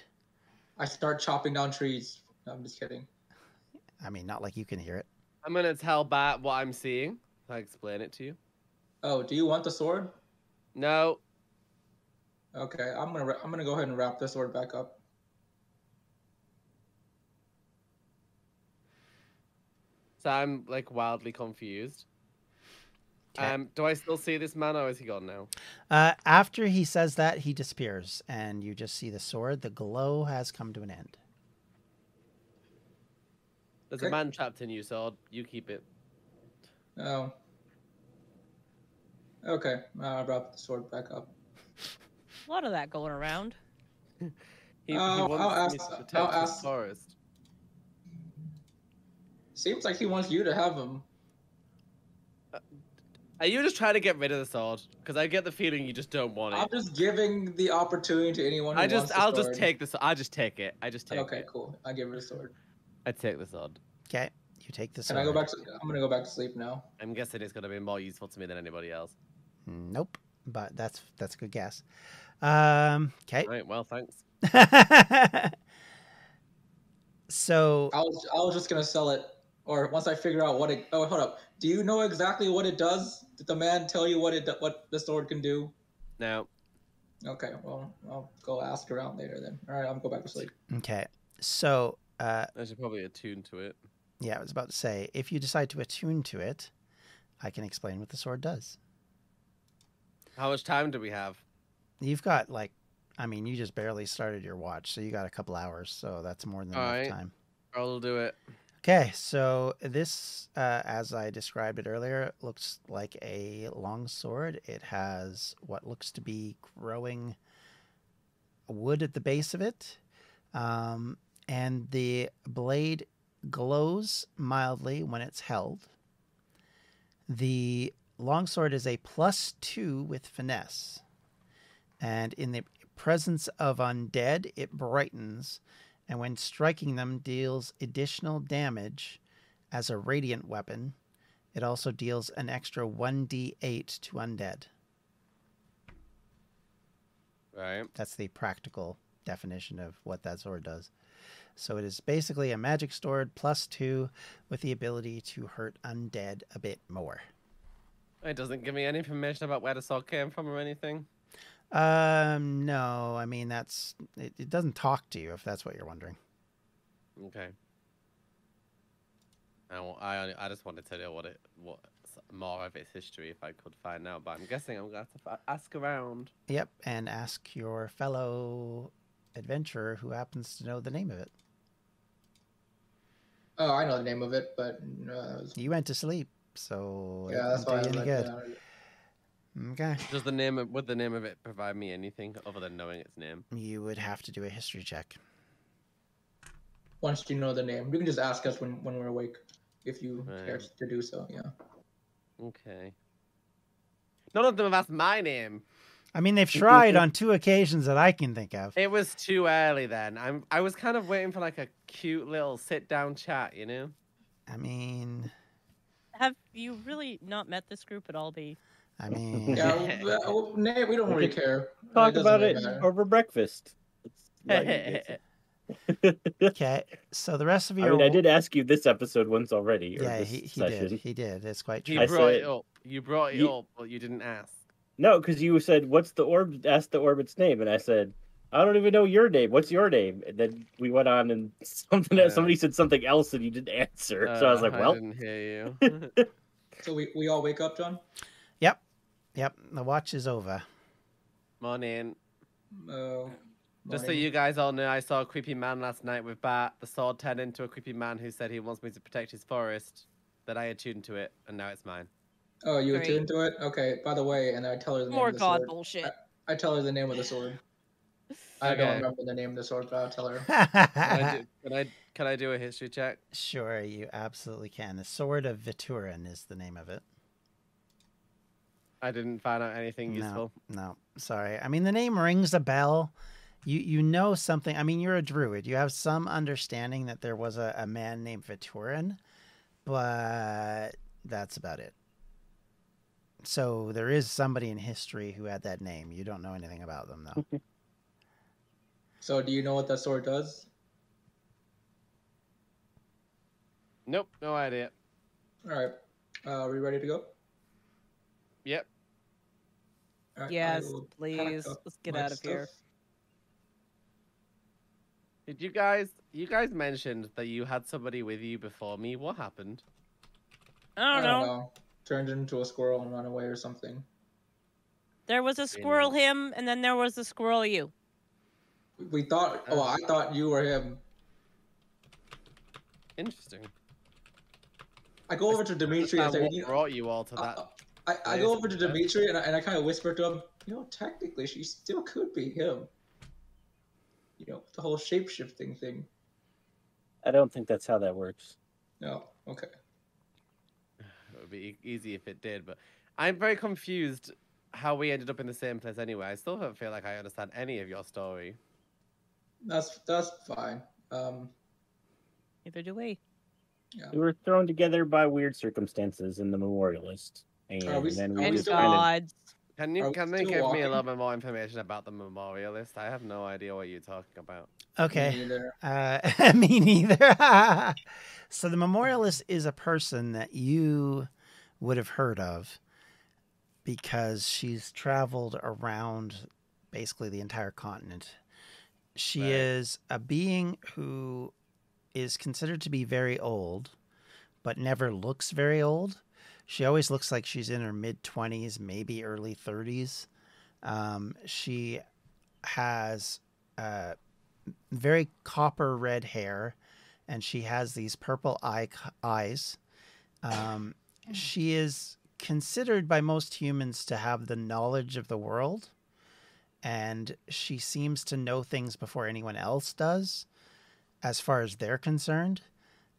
I start chopping down trees. No, I'm just kidding. I mean, not like you can hear it. I'm going to tell Bat what I'm seeing. I'll explain it to you. Oh, do you want the sword? No. Okay, I'm gonna go ahead and wrap the sword back up. So I'm like wildly confused. Okay. Do I still see this man, or is he gone now? After he says that, he disappears, and you just see the sword. The glow has come to an end. There's a man trapped in you, sword. You keep it. Oh. Okay, I wrapped the sword back up. A lot of that going around. I'll ask. Forest. Seems like he wants you to have him. Are you just trying to get rid of the sword? Because I get the feeling you just don't want it. I'm just giving the opportunity to anyone who wants the sword. I'll just take this. I'll just take it. Okay, cool. I give her the sword. I take the sword. Okay, you take the sword. Can I go back to, I'm going to go back to sleep now. I'm guessing it's going to be more useful to me than anybody else. Nope, but that's a good guess. Okay. All right, well, thanks. So... I was just going to sell it. Or once I figure out what it... Oh, hold up. Do you know exactly what it does? Did the man tell you what the sword can do? No. Okay, well, I'll go ask around later then. All right, I'll go back to sleep. Okay, so... I should probably attune to it. Yeah, I was about to say, if you decide to attune to it, I can explain what the sword does. How much time do we have? You've got, like... I mean, you just barely started your watch, so you got a couple hours, so that's more than enough time. I'll do it. Okay, so this, as I described it earlier, looks like a long sword. It has what looks to be growing wood at the base of it, and the blade glows mildly when it's held. The longsword is a +2 with finesse, and in the presence of undead, it brightens, and when striking them, deals additional damage as a radiant weapon. It also deals an extra 1d8 to undead. Right. That's the practical definition of what that sword does. So it is basically a magic sword +2 with the ability to hurt undead a bit more. It doesn't give me any information about where the sword came from or anything. No, I mean, that's it, it doesn't talk to you, if that's what you're wondering. Okay. I just wanted to know what more of its history, if I could find out, but I'm guessing I'm gonna have to ask around. Yep, and ask your fellow adventurer who happens to know the name of it. Oh, I know the name of it, but you went to sleep, so yeah, that's why I'm good. Okay. Does the name of, would the name of it provide me anything other than knowing its name? You would have to do a history check. Once you know the name, you can just ask us when we're awake, if you care to do so. Yeah. Okay. None of them have asked my name. I mean, they've tried on 2 occasions that I can think of. It was too early then. I was kind of waiting for like a cute little sit down chat, you know. I mean, have you really not met this group at all, B? I mean, yeah, we don't really care. Talk about it over breakfast. Okay, so the rest of you. I mean, I did ask you this episode once already. Yeah, he did. It's quite true. You brought it up, but you didn't ask. No, because you said, "What's the orb?" Asked the orb its name, and I said, "I don't even know your name. What's your name?" And then we went on, and somebody said something else, and you didn't answer. So I was like, "Well, I didn't hear you." So we all wake up, John. Yep, the watch is over. Morning. Morning. Just so you guys all know, I saw a creepy man last night with Bat. The sword turned into a creepy man who said he wants me to protect his forest. Then I attuned to it, and now it's mine. Oh, you attuned to it? Okay, by the way, and I tell her the name of the sword. More god bullshit. I tell her the name of the sword. I don't remember the name of the sword, but I'll tell her. Can I do a history check? Sure, you absolutely can. The Sword of Viturein is the name of it. I didn't find out anything useful. No, sorry. I mean, the name rings a bell. You know something. I mean, you're a druid. You have some understanding that there was a man named Viturein, but that's about it. So there is somebody in history who had that name. You don't know anything about them, though. So do you know what that sword does? Nope, no idea. All right. Are we ready to go? Yep. Right, yes, please. Let's get out of here. Did you guys mentioned that you had somebody with you before me? What happened? I don't know. Turned into a squirrel and ran away or something. There was a squirrel him, and then there was a squirrel you. We thought, oh, I thought you were him. Interesting. I go over to Dimitri and say, what brought you all to that? I go over to Dimitri and I kind of whisper to him, you know, technically she still could be him. You know, the whole shape-shifting thing. I don't think that's how that works. No, okay. It would be easy if it did, but I'm very confused how we ended up in the same place anyway. I still don't feel like I understand any of your story. That's fine. Neither do we. Yeah. We were thrown together by weird circumstances in the memorialist. Can they give me a little bit more information about the memorialist? I have no idea what you're talking about. Okay. Me neither. Me neither. So the memorialist is a person that you would have heard of because she's traveled around basically the entire continent. She is a being who is considered to be very old, but never looks very old. She always looks like she's in her mid-20s, maybe early 30s. She has very copper red hair, and she has these purple eyes. She is considered by most humans to have the knowledge of the world, and she seems to know things before anyone else does, as far as they're concerned.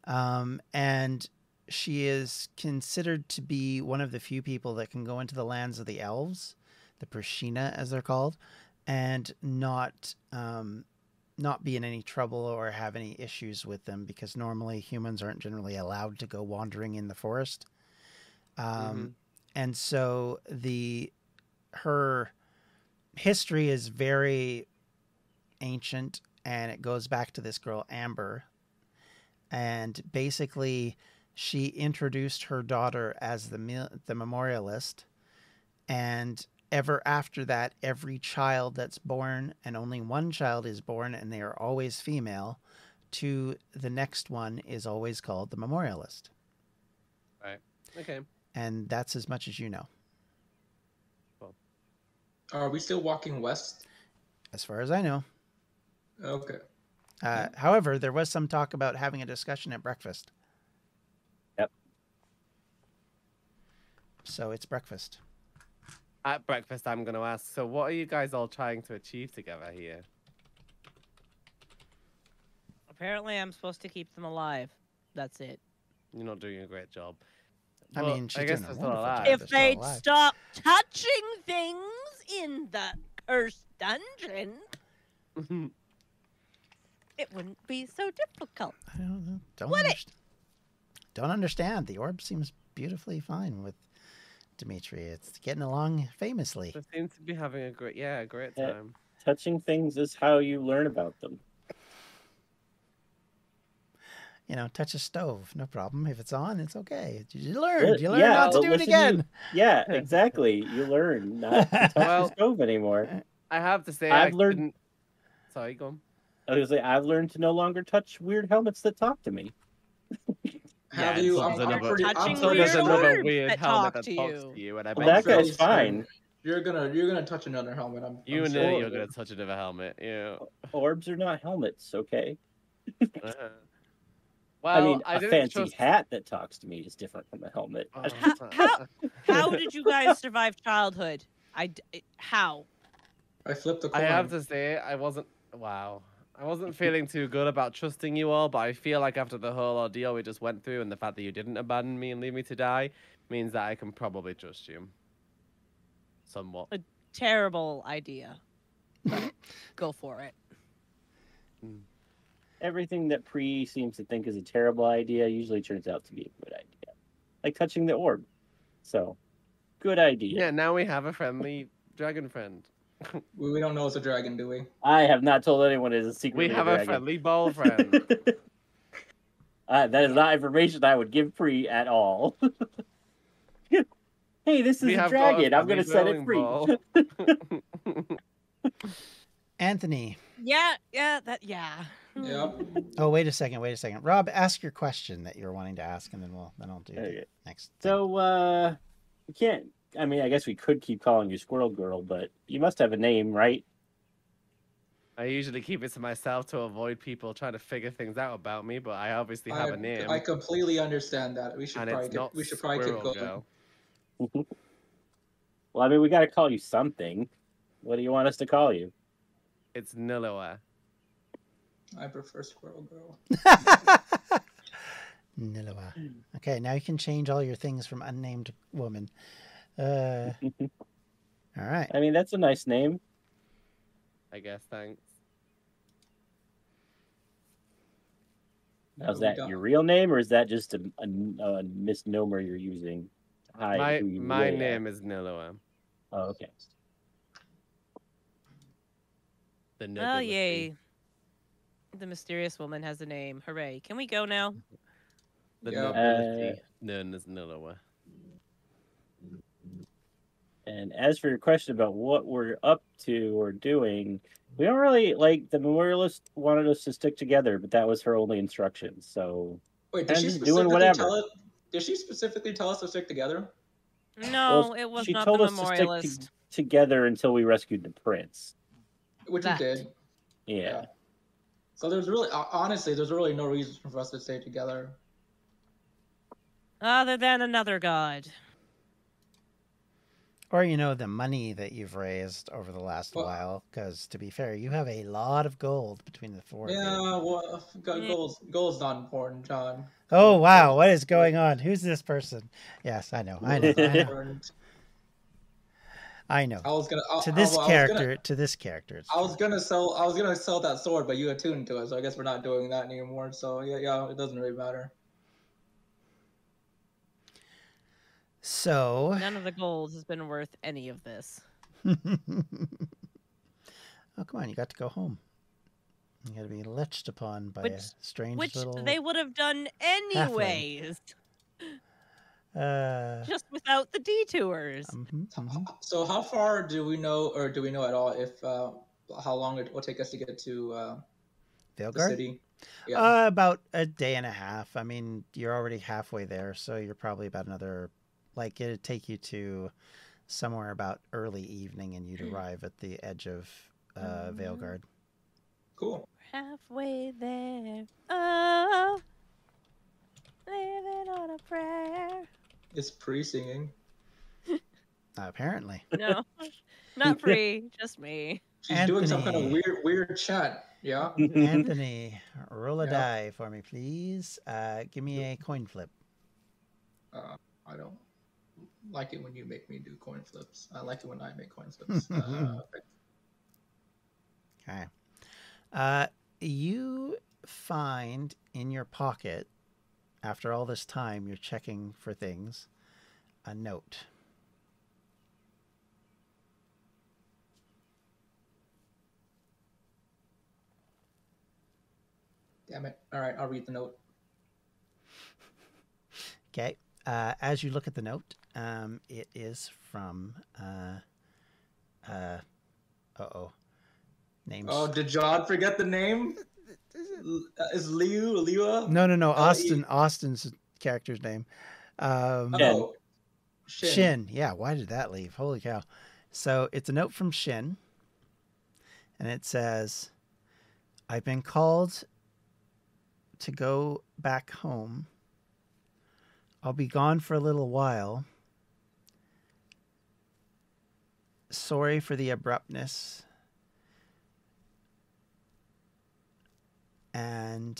And she is considered to be one of the few people that can go into the lands of the elves, the Prishina as they're called, and not be in any trouble or have any issues with them, because normally humans aren't generally allowed to go wandering in the forest. And so her history is very ancient, and it goes back to this girl Amber, and basically she introduced her daughter as the memorialist, and ever after that, every child that's born, and only one child is born, and they are always female, to the next one is always called the memorialist. Right. Okay. And that's as much as you know. Well, are we still walking west? As far as I know. Okay. However, there was some talk about having a discussion at breakfast. So it's breakfast. At breakfast, I'm going to ask, so what are you guys all trying to achieve together here? Apparently, I'm supposed to keep them alive. That's it. You're not doing a great job. I mean, she's doing a wonderful job. If they'd stop touching things in the cursed dungeon, it wouldn't be so difficult. I don't know. Don't understand. The orb seems beautifully fine with Dimitri. It's getting along famously. It seems to be having a great time. Touching things is how you learn about them. You know, touch a stove, no problem. If it's on, it's okay. You learn. You learn not to do it again. Yeah, exactly. You learn not to touch the stove anymore. I have to say, I've learned. Sorry, go on. I was gonna say, I've learned to no longer touch weird helmets that talk to me. Have you? I'm pretty sure there's another weird helmet that talks to you, and I bet that guy's fine. You're gonna touch another helmet. You know you're gonna touch another helmet. Yeah. Orbs are not helmets, okay? Well, I mean, a fancy hat that talks to me is different from a helmet. Oh, how did you guys survive childhood? How? I flipped the coin. I have to say, I wasn't feeling too good about trusting you all, but I feel like after the whole ordeal we just went through and the fact that you didn't abandon me and leave me to die means that I can probably trust you. Somewhat. A terrible idea. Go for it. Mm. Everything that Pri seems to think is a terrible idea usually turns out to be a good idea. Like touching the orb. So, good idea. Yeah, now we have a friendly dragon friend. We don't know it's a dragon, do we? I have not told anyone it's a secret. We have a friendly ball friend. That is not information I would give Pri at all. Hey, this is a dragon. I'm going to set it free. Anthony. Yeah. Yep. Oh, wait a second. Rob, ask your question that you're wanting to ask, and then I'll do it next. So, we can't. I mean, I guess we could keep calling you Squirrel Girl, but you must have a name, right? I usually keep it to myself to avoid people trying to figure things out about me, but I obviously have a name. I completely understand that. We should probably keep going. Well, I mean, we got to call you something. What do you want us to call you? It's Niloa. I prefer Squirrel Girl. Niloa. Okay, now you can change all your things from unnamed woman. All right. I mean, that's a nice name. I guess, thanks. Now, is that your real name, or is that just a misnomer you're using? My name is Niloa. Oh, okay. Oh, yay. The mysterious woman has a name. Hooray. Can we go now? The nobility known as Niloa. And as for your question about what we're up to or doing, we don't really, like, the memorialist wanted us to stick together, but that was her only instruction, so... Wait, did she specifically tell us to stick together? No, well, it was not the memorialist. She told us to stick together until we rescued the prince. Which we did. Yeah. So there's really, honestly, there's really no reason for us to stay together. Other than another god. Or, you know, the money that you've raised over the last while. Because, to be fair, you have a lot of gold between the four. Yeah, well, gold's not important, John. Oh, wow. What is going on? Who's this person? Yes, I know. I know. To this character. I was gonna sell that sword, but you attuned to it, so I guess we're not doing that anymore. So yeah, it doesn't really matter. So none of the gold has been worth any of this. Oh, come on! You got to go home. You got to be leeched upon by a strange little. Which they would have done anyways. Just without the detours. So how far do we know at all if how long it will take us to get to Veilguard City? Yeah. About a day and a half. I mean, you're already halfway there, so you're probably about another, like, it'd take you to somewhere about early evening and you'd arrive at the edge of Veilguard. Cool. We're halfway there. Oh, living on a prayer. It's Pri singing. Apparently. No, not Pri, just me. She's doing some kind of weird chant. Yeah. Anthony, roll a die for me, please. Give me a coin flip. I don't like it when you make me do coin flips. I like it when I make coin flips. Okay. You find in your pocket, after all this time, you're checking for things, a note. Damn it. All right, I'll read the note. Okay. As you look at the note, it is from, names. Oh, did John forget the name? Is Liu? Lewa? No, Austin. Austin's character's name. Shin. Yeah, why did that leave? Holy cow. So it's a note from Shin. And it says, I've been called to go back home. I'll be gone for a little while. Sorry for the abruptness. And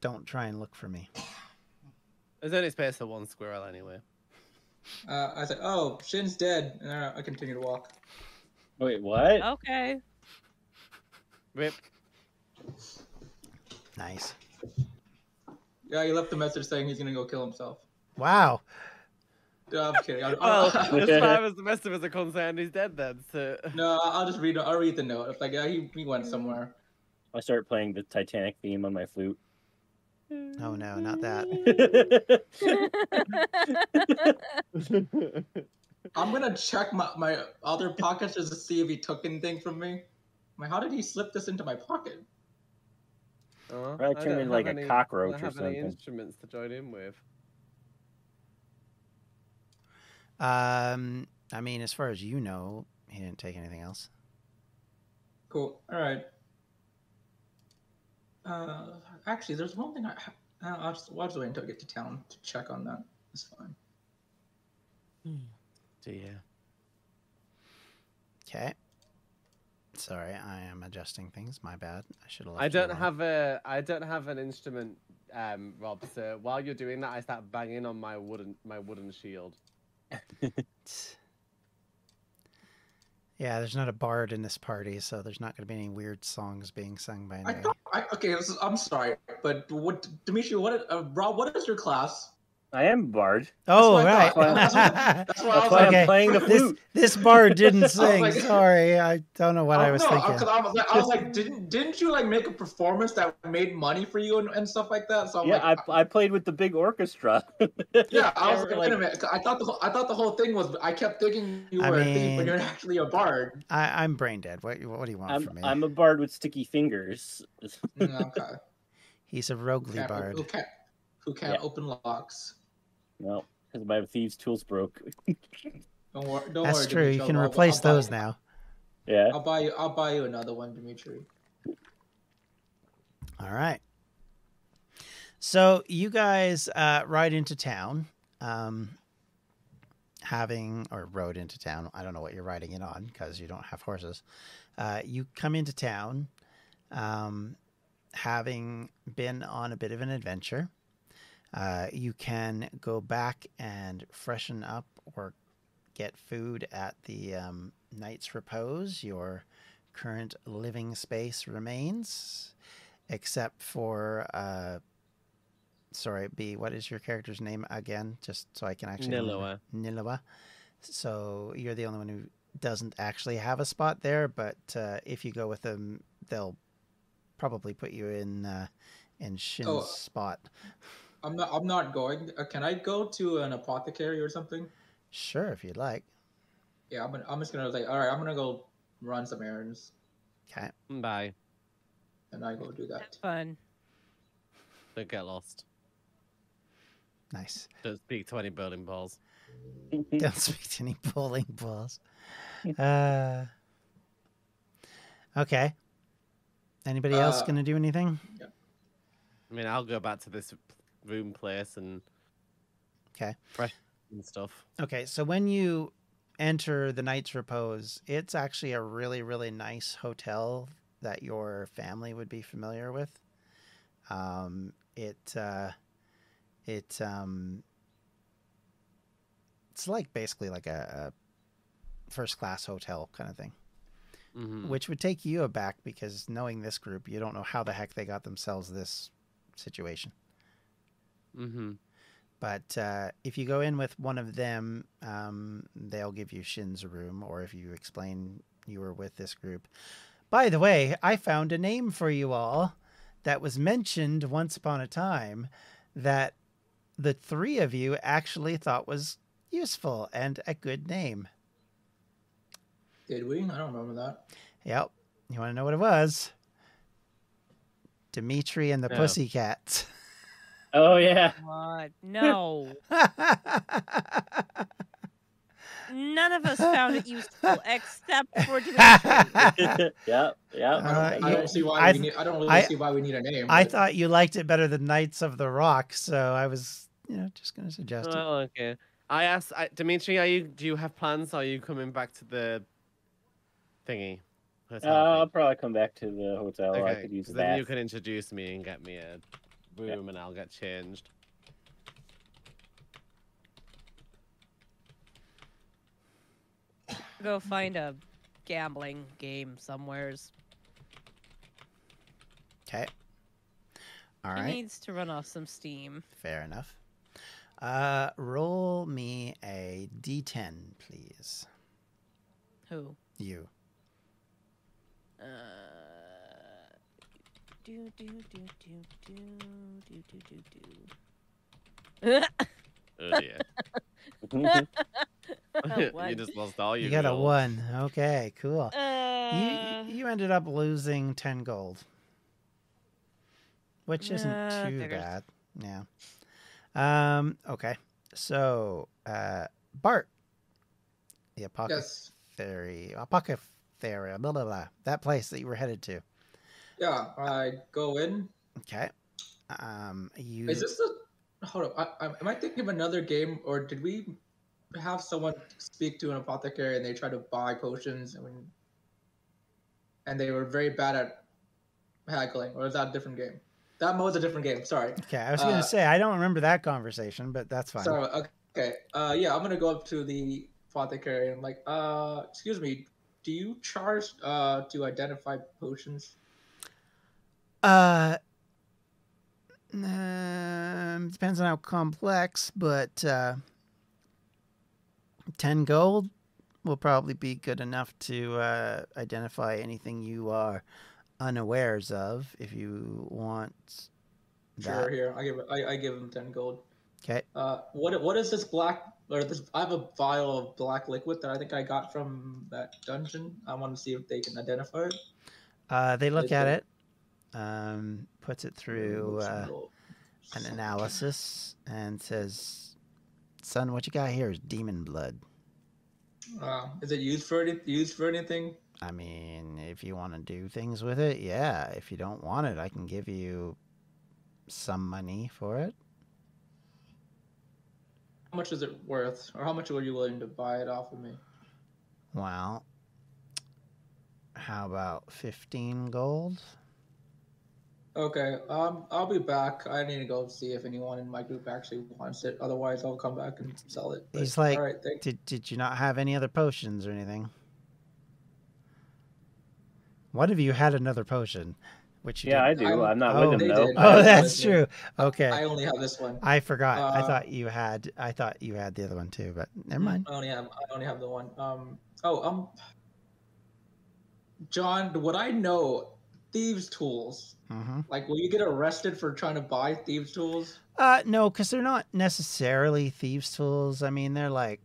don't try and look for me. There's only space for one squirrel anyway. I said, oh, Shin's dead. And I continue to walk. Wait, what? Okay. Rip. Nice. Yeah, he left a message saying he's going to go kill himself. Wow. No, I'm kidding. Okay. As far as the rest of us are concerned, he's dead then. So. No, I'll just read. I'll read the note. It's like he went somewhere. I start playing the Titanic theme on my flute. Oh no, not that. I'm gonna check my other pockets just to see if he took anything from me. Like, how did he slip this into my pocket? Probably came in like a cockroach or something. I don't have any instruments to join in with. I mean, as far as you know, he didn't take anything else. Cool. All right. Actually, there's one thing I'll just watch the way until I get to town to check on that. It's fine. So yeah. Okay. Sorry, I am adjusting things. My bad. I should have. I don't have an instrument, Rob. So while you're doing that, I start banging on my wooden shield. Yeah, there's not a bard in this party, so there's not going to be any weird songs being sung by anybody. Okay, I'm sorry, but what, Dimitri, Rob, what is your class? I am bard. Oh, right. That's why I'm playing the flute. This bard didn't sing. I like, sorry, I don't know what I was thinking. I was like, didn't you like make a performance that made money for you and stuff like that? So I'm I played with the big orchestra. Yeah, I was like, wait a minute. I thought the whole thing was. I kept thinking you were a thief, but you're actually a bard. I'm brain dead. What do you want from me? I'm a bard with sticky fingers. Okay. He's a roguely bard. Okay. Who can't open locks. No, because my thieves' tools broke. Don't worry. That's true. Dimitri, you can replace those now. Yeah. I'll buy you another one, Dimitri. All right. So you guys ride into town, rode into town. I don't know what you're riding it on because you don't have horses. You come into town, having been on a bit of an adventure. You can go back and freshen up or get food at the Night's Repose. Your current living space remains, except for... sorry, B, what is your character's name again? Just so I can actually... Niloa. Niloa. So you're the only one who doesn't actually have a spot there, but if you go with them, they'll probably put you in Shin's spot. I'm not going. Can I go to an apothecary or something? Sure, if you'd like. Yeah, I'm just gonna like. All right, I'm gonna go run some errands. Okay. Bye. And I go do that. Have fun. Don't get lost. Nice. Don't speak to any bowling balls. Don't speak to any bowling balls. Okay. Anybody else gonna do anything? Yeah. I mean, I'll go back to this room place and fresh and stuff. Okay, so when you enter the Night's Repose, it's actually a really, really nice hotel that your family would be familiar with. It's like basically like a first-class hotel kind of thing. Mm-hmm. Which would take you aback because knowing this group, you don't know how the heck they got themselves this situation. Mm-hmm. But if you go in with one of them, they'll give you Shin's room, or if you explain you were with this group. By the way, I found a name for you all that was mentioned once upon a time that the three of you actually thought was useful and a good name. Did we? I don't remember that. Yep. You want to know what it was? Dimitri and the Pussycats. Oh, yeah. God, no. None of us found it useful except for Dimitri. Yeah. I don't really see why we need a name. I thought you liked it better than Knights of the Rock, so I was, you know, just going to suggest it. Okay. I asked Dimitri, do you have plans? Are you coming back to the thingy? I'll probably come back to the hotel. Okay. I could use that. Then you can introduce me and get me a room, and I'll get changed. Go find a gambling game somewheres. Okay. All right. He needs to run off some steam. Fair enough. Roll me a D10, please. Who? You. Oh dear. You just lost all your gold. You got a 1. Okay, cool. You ended up losing 10 gold. Which isn't too bad. Yeah. Okay. So, Bart. The apothecary. Yes. Apothecary. Blah, blah, blah. That place that you were headed to. Yeah, I go in. Okay. Is this the... Hold on. Am I thinking of another game, or did we... have someone speak to an apothecary and they try to buy potions and they were very bad at haggling, or is that a different game? That mode's a different game, sorry. Okay, I was going to say, I don't remember that conversation, but that's fine. Sorry, okay. Yeah, I'm going to go up to the apothecary and I'm like, excuse me, do you charge to identify potions? Depends on how complex, but... 10 gold will probably be good enough to identify anything you are unawares of if you want that. Sure, here. I give him 10 gold. Okay. What is this black, or this, I have a vial of black liquid that I think I got from that dungeon. I want to see if they can identify it. They look at it, puts it through an analysis and says, son, what you got here is demon blood. Is it used for anything? I mean, if you want to do things with it, yeah. If you don't want it, I can give you some money for it. How much is it worth? Or how much were you willing to buy it off of me? Well, how about 15 gold? Okay, I'll be back. I need to go see if anyone in my group actually wants it. Otherwise, I'll come back and sell it. But, he's like, all right, did you not have any other potions or anything? What if you had another potion? Which you didn't? I do. I'm not with him, though. Oh, that's true. Okay. I only have this one. I forgot. I thought you had the other one, too, but never mind. I only have the one. John, would I know thieves' tools? Like, will you get arrested for trying to buy thieves' tools? No, because they're not necessarily thieves' tools. I mean, they're like,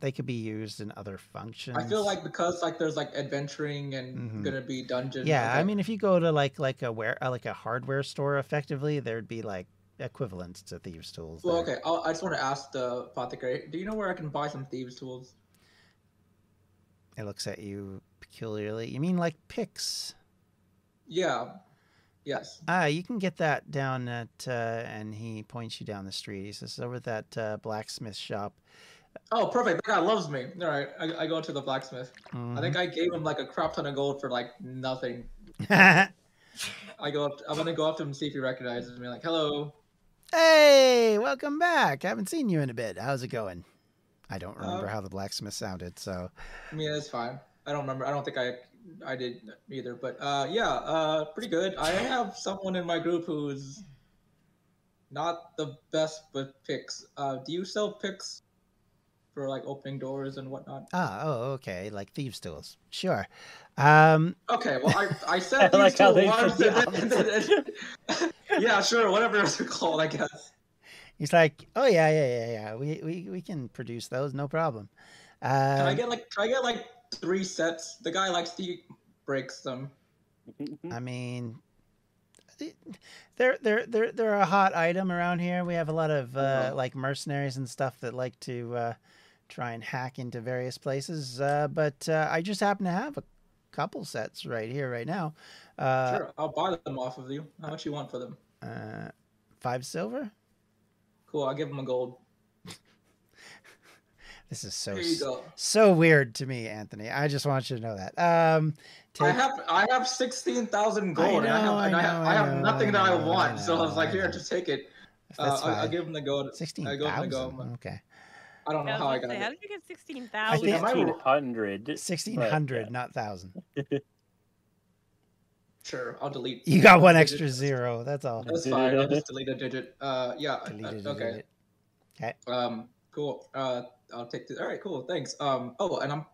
they could be used in other functions. I feel like because like there's like adventuring and gonna be dungeons. Yeah, I mean, if you go to like a hardware store, effectively, there'd be like equivalents to thieves' tools. Well, there. Okay, I just want to ask the apothecary, do you know where I can buy some thieves' tools? It looks at you peculiarly. You mean like picks? Yeah. Yes. You can get that down at, and he points you down the street. He says, over at that blacksmith shop. Oh, perfect. That guy loves me. All right. I go to the blacksmith. I think I gave him like a crap ton of gold for like nothing. I'm going to go up to him and see if he recognizes me. Like, hello. Hey, welcome back. I haven't seen you in a bit. How's it going? I don't remember how the blacksmith sounded, so. Yeah, it's fine. I don't remember. I don't think I didn't either, but yeah, pretty good. I have someone in my group who's not the best with picks. Do you sell picks for like opening doors and whatnot? Okay, like thieves' tools. Sure. Okay, well, I said thieves' tools. Yeah, sure, whatever it's called, I guess. He's like, oh yeah. We can produce those, no problem. Can I get like 3 sets? The guy likes to break them. I mean, they're a hot item around here. We have a lot of like mercenaries and stuff that like to try and hack into various places. But I just happen to have a couple sets right here, right now. Sure, I'll buy them off of you. How much you want for them? 5 silver. Cool, I'll give them a gold. This is so weird to me, Anthony. I just want you to know that. I have 16,000 gold. I have nothing that I want. So I was like, here, just take it. I'll give him the gold. 16,000. Okay. I don't know how I got it. How did you get 16,000? 1,600. 1,600, not 1,000. Sure, I'll delete. You got one extra zero. That's all. That's fine. I just delete a digit. Yeah. Okay. Okay. Cool. I'll take this. All right, cool. Thanks. Oh, and I'm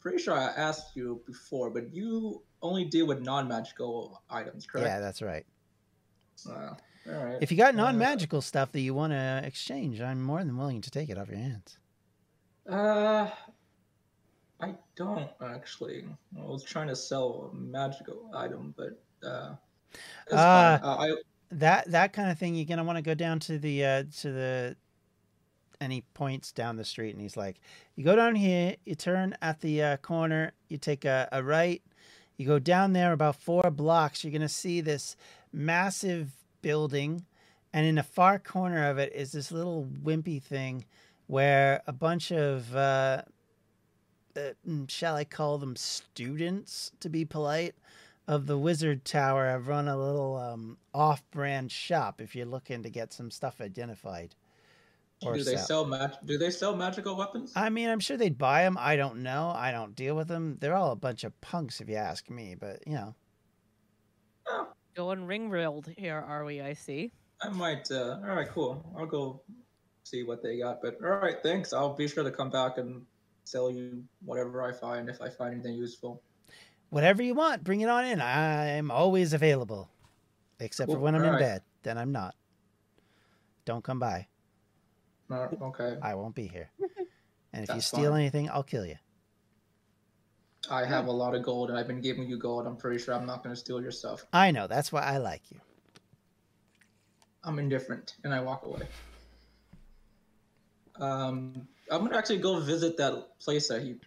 pretty sure I asked you before, but you only deal with non-magical items, correct? Yeah, that's right. All right. If you got non-magical stuff that you want to exchange, I'm more than willing to take it off your hands. I don't actually. I was trying to sell a magical item, but it's fine. That kind of thing. You're gonna want to go down to the and he points down the street, and he's like, you go down here, you turn at the corner, you take a right, you go down there about 4 blocks, you're going to see this massive building, and in the far corner of it is this little wimpy thing where a bunch of, shall I call them students, to be polite, of the Wizard Tower have run a little off-brand shop if you're looking to get some stuff identified. Do they sell magical weapons? I mean, I'm sure they'd buy them. I don't know. I don't deal with them. They're all a bunch of punks, if you ask me. But you know, going ring-railed here, are we? I see. I might. All right, cool. I'll go see what they got. But all right, thanks. I'll be sure to come back and sell you whatever I find if I find anything useful. Whatever you want, bring it on in. I'm always available, except for when I'm in bed. Then I'm not. Don't come by. Okay. I won't be here. And if you steal anything, I'll kill you. I have a lot of gold, and I've been giving you gold. I'm pretty sure I'm not going to steal your stuff. I know. That's why I like you. I'm indifferent, and I walk away. I'm going to actually go visit that place that he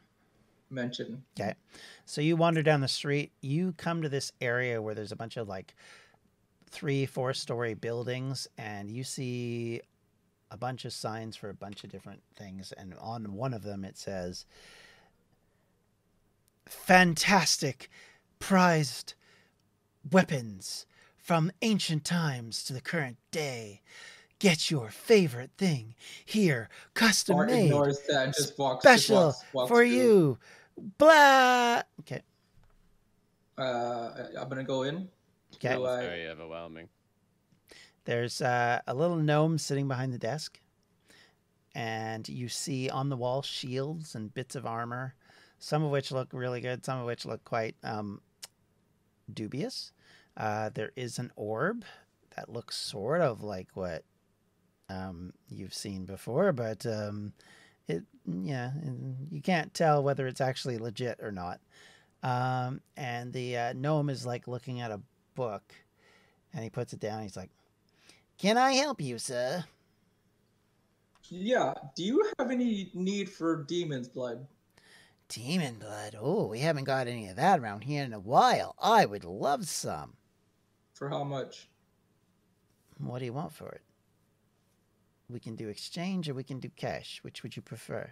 mentioned. Okay. So you wander down the street. You come to this area where there's a bunch of, like, 3-4-story buildings, and you see a bunch of signs for a bunch of different things. And on one of them, it says, fantastic prized weapons from ancient times to the current day. Get your favorite thing here. Custom made. Special for you. Blah. Okay. I'm going to go in. Okay. It's very overwhelming. There's a little gnome sitting behind the desk, and you see on the wall shields and bits of armor, some of which look really good, some of which look quite dubious. There is an orb that looks sort of like what you've seen before, but you can't tell whether it's actually legit or not. And the gnome is like looking at a book, and he puts it down. And he's like, can I help you, sir? Yeah. Do you have any need for demon's blood? Demon blood? Oh, we haven't got any of that around here in a while. I would love some. For how much? What do you want for it? We can do exchange or we can do cash. Which would you prefer?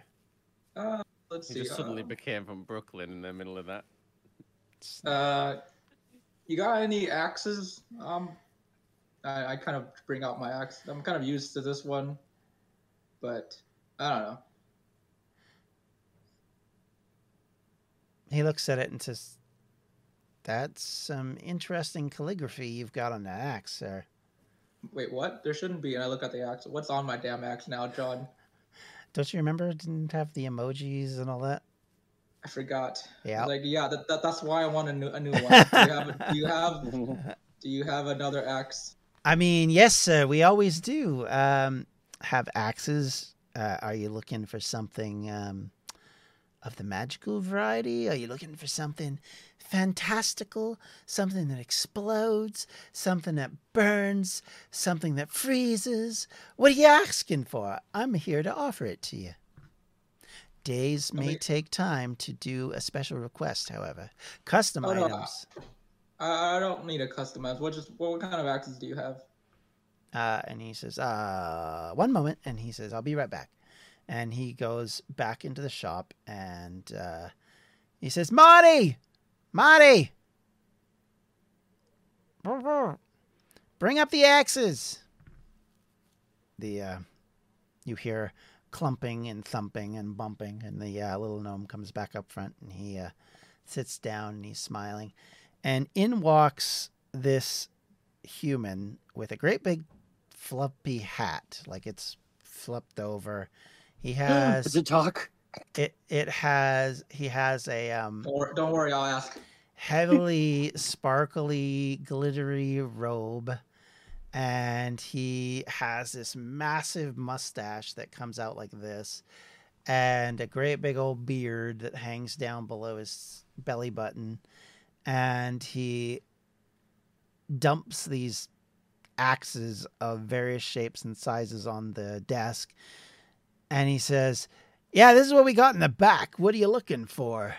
Let's see. You just suddenly became from Brooklyn in the middle of that. You got any axes? I kind of bring out my axe. I'm kind of used to this one, but I don't know. He looks at it and says, that's some interesting calligraphy you've got on the axe, sir. Wait, what? There shouldn't be. And I look at the axe. What's on my damn axe now, John? Don't you remember it didn't have the emojis and all that? I forgot. Yeah. Like, yeah, that's why I want a new one. Do you have another axe? I mean, yes, sir. We always do have axes. Are you looking for something of the magical variety? Are you looking for something fantastical, something that explodes, something that burns, something that freezes? What are you asking for? I'm here to offer it to you. Days may take time to do a special request, however. Custom items. I don't need a custom item. What kind of axes do you have? And he says, one moment. And he says, I'll be right back. And he goes back into the shop and he says, Marty! Marty! Bring up the axes! You hear clumping and thumping and bumping, and the little gnome comes back up front, and he sits down, and he's smiling. And in walks this human with a great big floppy hat, like it's flopped over. He has... Does it talk? He has a... don't worry, I'll ask. Heavily, sparkly, glittery robe. And he has this massive mustache that comes out like this, and a great big old beard that hangs down below his belly button. And he dumps these axes of various shapes and sizes on the desk. And he says, yeah, this is what we got in the back. What are you looking for?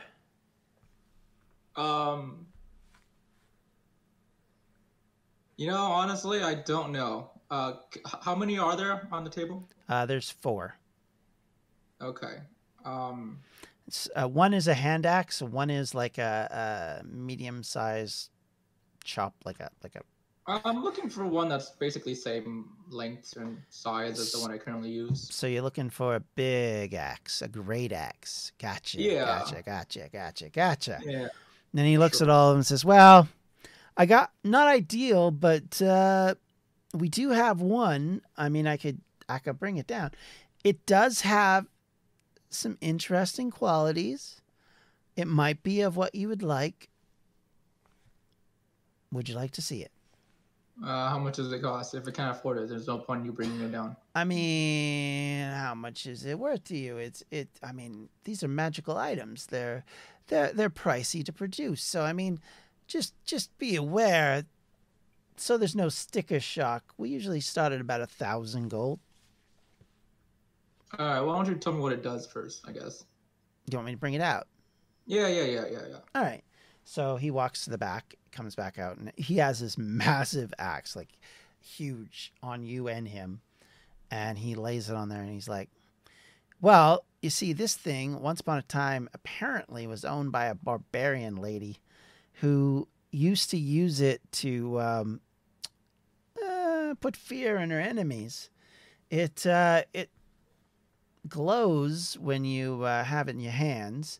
You know, honestly, I don't know. How many are there on the table? There's four. Okay. One is a hand axe. One is like a medium-sized chop, like a. I'm looking for one that's basically same length and size as the one I currently use. So you're looking for a big axe, a great axe. Gotcha. Yeah. Gotcha. Yeah. And then he looks at all of them and says, "Well, I got not ideal, but we do have one. I mean, I could bring it down. It does have some interesting qualities. It might be of what you would like. Would you like to see it?" How much does it cost? If it can't afford it, there's no point in you bringing it down. I mean, how much is it worth to you? I mean, these are magical items. They're pricey to produce. So I mean, just be aware, so there's no sticker shock. We usually start at about 1,000 gold. All right. Well, why don't you tell me what it does first? I guess. Do you want me to bring it out? Yeah. All right. So he walks to the back, comes back out, and he has this massive axe, like huge, on you and him. And he lays it on there, and he's like, "Well, you see, this thing once upon a time apparently was owned by a barbarian lady who used to use it to put fear in her enemies. It glows when you have it in your hands,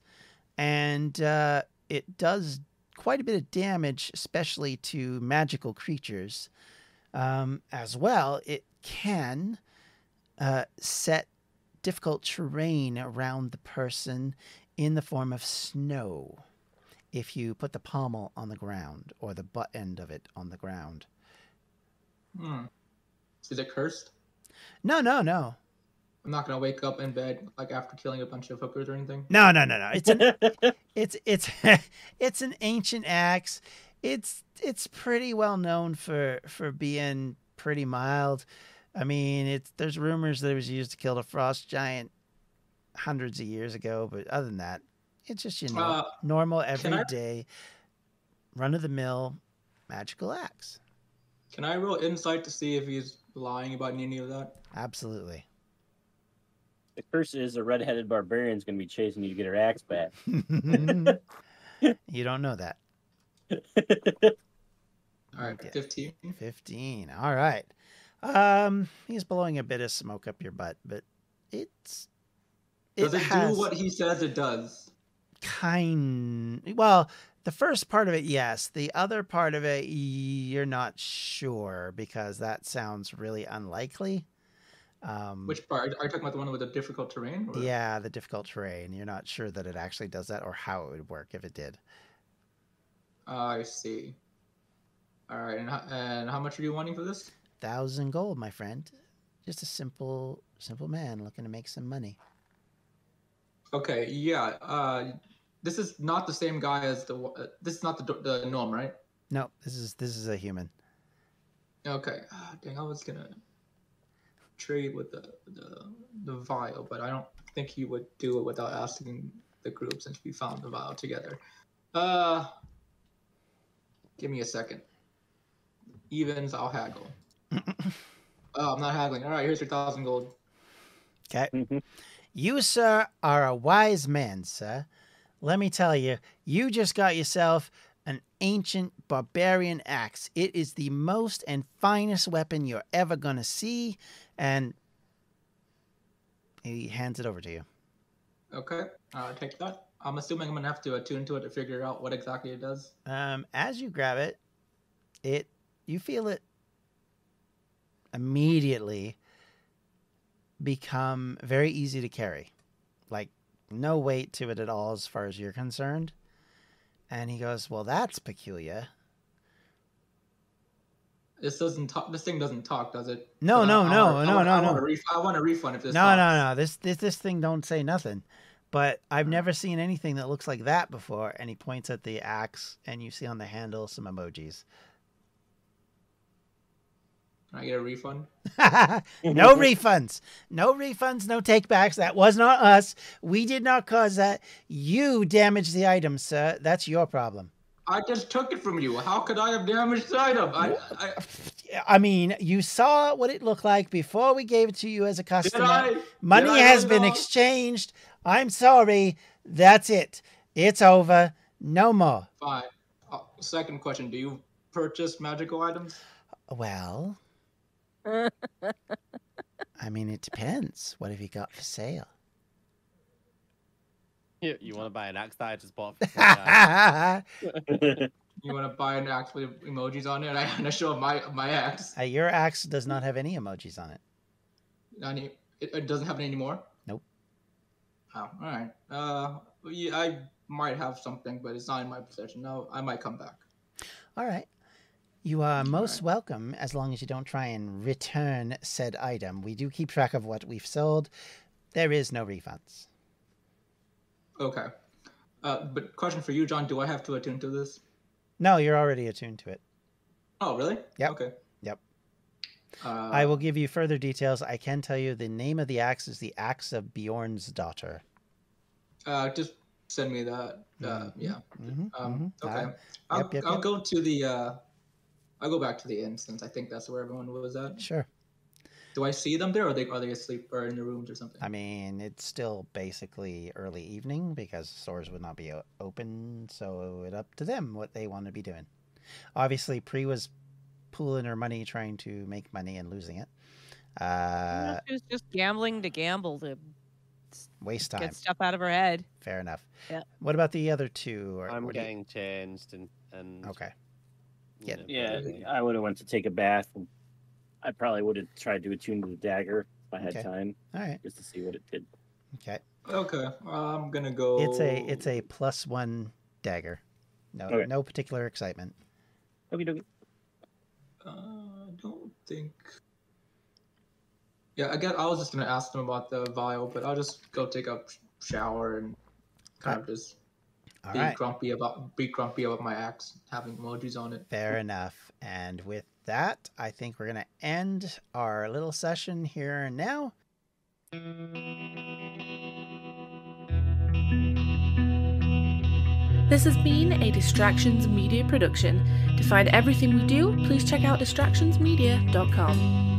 and it does quite a bit of damage, especially to magical creatures. As well, it can set difficult terrain around the person in the form of snow, if you put the pommel on the ground or the butt end of it on the ground." Hmm. Is it cursed? No. I'm not gonna wake up in bed like after killing a bunch of hookers or anything. No. It's an ancient axe. It's pretty well known for being pretty mild. I mean, there's rumors that it was used to kill the frost giant hundreds of years ago, but other than that, it's just normal everyday run of the mill magical axe. Can I roll insight to see if he's lying about any of that? Absolutely. The curse is a red-headed barbarian's going to be chasing you to get her axe back. You don't know that. All right, 15. 15. All right. He's blowing a bit of smoke up your butt, but it's... Does it do what he says it does? Well, the first part of it, yes. The other part of it, you're not sure, because that sounds really unlikely. Which part? Are you talking about the one with the difficult terrain? Or? Yeah, the difficult terrain. You're not sure that it actually does that or how it would work if it did. I see. All right. And how much are you wanting for this? 1,000 gold, my friend. Just a simple man looking to make some money. Okay, yeah. This is not the same guy as the. This is not the gnome, right? No, this is a human. Okay. Dang, I was gonna trade with the vial, but I don't think he would do it without asking the group since we found the vial together. Give me a second. Evens, I'll haggle. Oh, I'm not haggling. All right, here's your 1,000 gold. Okay. You, sir, are a wise man, sir. Let me tell you, you just got yourself an ancient barbarian axe. It is the most and finest weapon you're ever going to see. And he hands it over to you. Okay, I'll take that. I'm assuming I'm going to have to attune to it to figure out what exactly it does. As you grab it, you feel it immediately become very easy to carry. Like, no weight to it at all as far as you're concerned. And he goes, well, that's peculiar. This thing doesn't talk, does it? No. I want a refund if this talks. No. This thing don't say nothing. But I've never seen anything that looks like that before. And he points at the axe, and you see on the handle some emojis. Can I get a refund? No refunds. No refunds, no takebacks. That was not us. We did not cause that. You damaged the item, sir. That's your problem. I just took it from you. How could I have damaged the item? I mean, you saw what it looked like before we gave it to you as a customer. Money has been exchanged. I'm sorry. That's it. It's over. No more. Fine. Second question. Do you purchase magical items? Well... I mean, it depends. What have you got for sale? You want to buy an axe that I just bought for You want to buy an axe with emojis on it? I want to show my axe. Your axe does not have any emojis on it. It doesn't have any anymore? Nope. Oh, all right. Yeah, I might have something, but it's not in my possession. No, I might come back. All right. You are most welcome, as long as you don't try and return said item. We do keep track of what we've sold. There is no refunds. Okay. But question for you, John, do I have to attune to this? No, you're already attuned to it. Oh, really? Yep. Okay. Yep. I will give you further details. I can tell you the name of the axe is the Axe of Bjorn's daughter. Just send me that. Yeah. Okay. I'll go to the... I'll go back to the inn since I think that's where everyone was at. Sure. Do I see them there, or are they asleep or in their rooms or something? I mean, it's still basically early evening because stores would not be open, so it's up to them what they want to be doing. Obviously, Pri was pooling her money, trying to make money and losing it. She was just gambling to gamble to waste time, get stuff out of her head. Fair enough. Yeah. What about the other two? I'm getting changed and okay. Yeah, I would have went to take a bath. And I probably would have tried to attune to the dagger if I had time. All right, just to see what it did. Okay. Okay, I'm gonna go. It's a +1 dagger. No, no particular excitement. Okie dokie. I don't think. Yeah, I was just gonna ask them about the vial, but I'll just go take a shower and kind of just. Be grumpy about my axe having emojis on it. Fair enough. And with that, I think we're going to end our little session here and now. This has been a Distractions Media production. To find everything we do, please check out distractionsmedia.com.